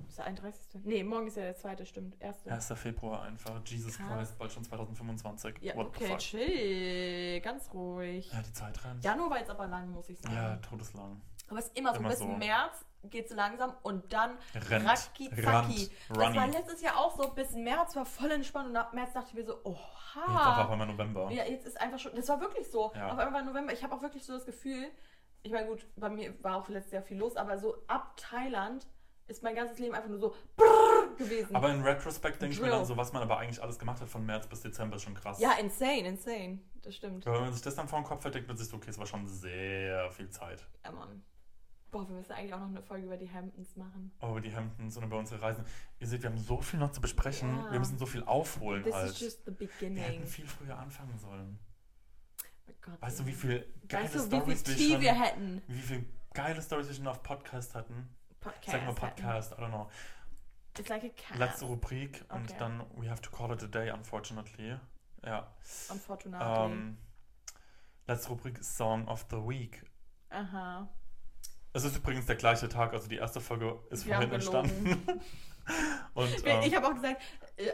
Ist der 31.? Nee, morgen ist ja der 2., stimmt. 1. Februar einfach. Jesus Christ, bald schon 2025. Ja, what the fuck? Chill, ganz ruhig. Ja, die Zeit rennt. Januar war jetzt aber lang, muss ich sagen. Ja, todeslang. Aber es ist immer so, bis März geht's langsam und dann Racki-Zacki. Das war letztes Jahr auch so, bis März war voll entspannt und ab März dachte ich mir so, oha. Jetzt war auf einmal November. Ja, jetzt ist einfach schon, das war wirklich so. Ja. Auf einmal war November, ich habe auch wirklich so das Gefühl, ich meine gut, bei mir war auch letztes Jahr viel los, aber so ab Thailand ist mein ganzes Leben einfach nur so gewesen. Aber in Retrospect denke ich mir dann so, was man aber eigentlich alles gemacht hat von März bis Dezember, ist schon krass. Ja, insane. Das stimmt. Ja, wenn man sich das dann vor den Kopf verdeckt, wird sich so, okay, es war schon sehr viel Zeit. Ja, Mann. Boah, wir müssen eigentlich auch noch eine Folge über die Hamptons machen. Oh, über die Hamptons und über unsere Reisen. Ihr seht, wir haben so viel noch zu besprechen. Ja. Wir müssen so viel aufholen. This is just the beginning. Wir hätten viel früher anfangen sollen. Oh Gott, weißt du, wie viel geile Storys wir hätten? Wie viel geile Storys wir schon auf Podcast hatten? Sag mal Podcast, I don't know. It's like a cat. Letzte Rubrik und dann we have to call it a day, unfortunately. Ja. Unfortunately. Letzte Rubrik ist Song of the Week. Aha. Es ist übrigens der gleiche Tag, also die erste Folge ist vorhin entstanden. Und, ich habe auch gesagt,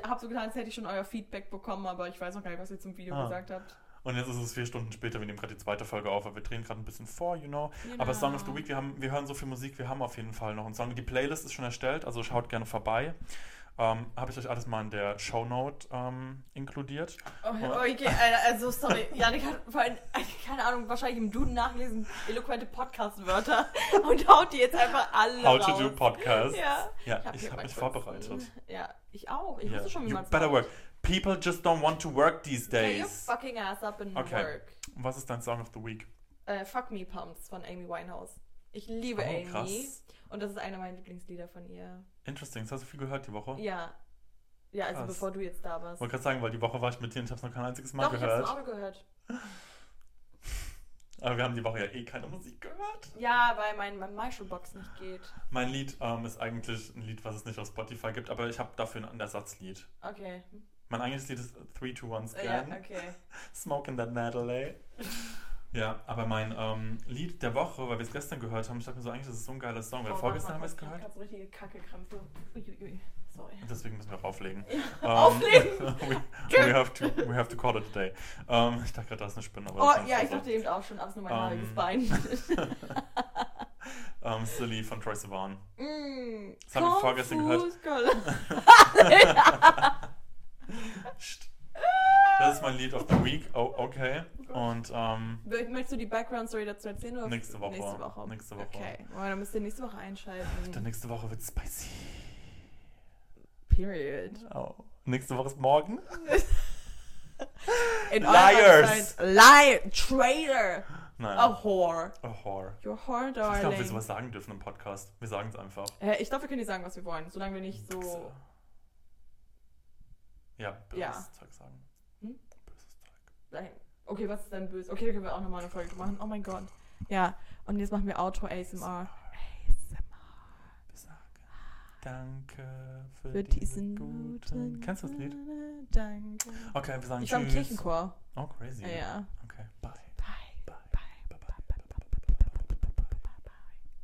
habe so getan, als hätte ich schon euer Feedback bekommen, aber ich weiß noch gar nicht, was ihr zum Video gesagt habt. Und jetzt ist es 4 Stunden später, wir nehmen gerade die zweite Folge auf, aber wir drehen gerade ein bisschen vor, you know. Genau. Aber Song of the Week, wir hören so viel Musik, wir haben auf jeden Fall noch einen Song. Die Playlist ist schon erstellt, also schaut gerne vorbei. Habe ich euch alles mal in der Shownote inkludiert. Okay, also sorry, Janik hat vor allem, keine Ahnung, wahrscheinlich im Duden nachgelesen, eloquente Podcast-Wörter und haut die jetzt einfach alle How raus. How to do Podcasts. Ja, ich habe mich vorbereitet. Ja, ich auch. Ich wusste schon, wie man es macht. You better work. People just don't want to work these days. Yeah, you fucking ass up and work. Und was ist dein Song of the Week? Fuck Me Pumps von Amy Winehouse. Ich liebe Amy. Krass. Und das ist einer meiner Lieblingslieder von ihr. Interesting. Das hast du viel gehört die Woche? Ja. Ja, also krass. Bevor du jetzt da warst. Ich wollte gerade sagen, weil die Woche war ich mit dir und ich habe es noch kein einziges Mal gehört. Doch, ich habe es auch gehört. Aber wir haben die Woche ja keine Musik gehört. Ja, weil mein MyShow-Box nicht geht. Mein Lied ist eigentlich ein Lied, was es nicht auf Spotify gibt, aber ich habe dafür ein Ersatzlied. Okay. Mein eigenes Lied ist 3, 2, 1, Scan. Ja, okay. Smoking that Natalie. Ja, aber mein Lied der Woche, weil wir es gestern gehört haben, ich dachte mir so, eigentlich ist es so ein geiler Song, weil vorgestern haben wir es gehört. Ich hab so richtige Kackekrämpfe. Uiuiui, sorry. Deswegen müssen wir auch auflegen. Auflegen? we have to call it a day. Ich dachte gerade, da ist eine Spinne. Aber ich dachte eben auch schon, abends nur mein haariges Bein. Silly von Troye Sivan. Das habe ich vorgestern gehört. Das ist mein Lied of the Week. Oh, okay. Und, möchtest du die Background-Story dazu erzählen? Oder nächste Woche. Okay, oh, dann müsst ihr nächste Woche einschalten. Dann nächste Woche wird spicy. Period. Oh. Nächste Woche ist morgen. Liars! Traitor! Nein. A whore. You're a whore, darling. Ich glaube, wir sowas sagen dürfen im Podcast. Wir sagen es einfach. Ich glaube, wir können nicht sagen, was wir wollen, solange wir nicht so... Ja, böses Zeug sagen. Böses Zeug. Nein. Okay, was ist denn böse? Okay, da können wir auch nochmal eine Folge machen. Oh mein Gott. Ja, und jetzt machen wir Outro ASMR. Wir sagen danke für diesen guten... Kennst du das Lied? Danke. Okay, wir sagen Tschüss. Ich war im Kirchenchor. Oh, crazy. Ja.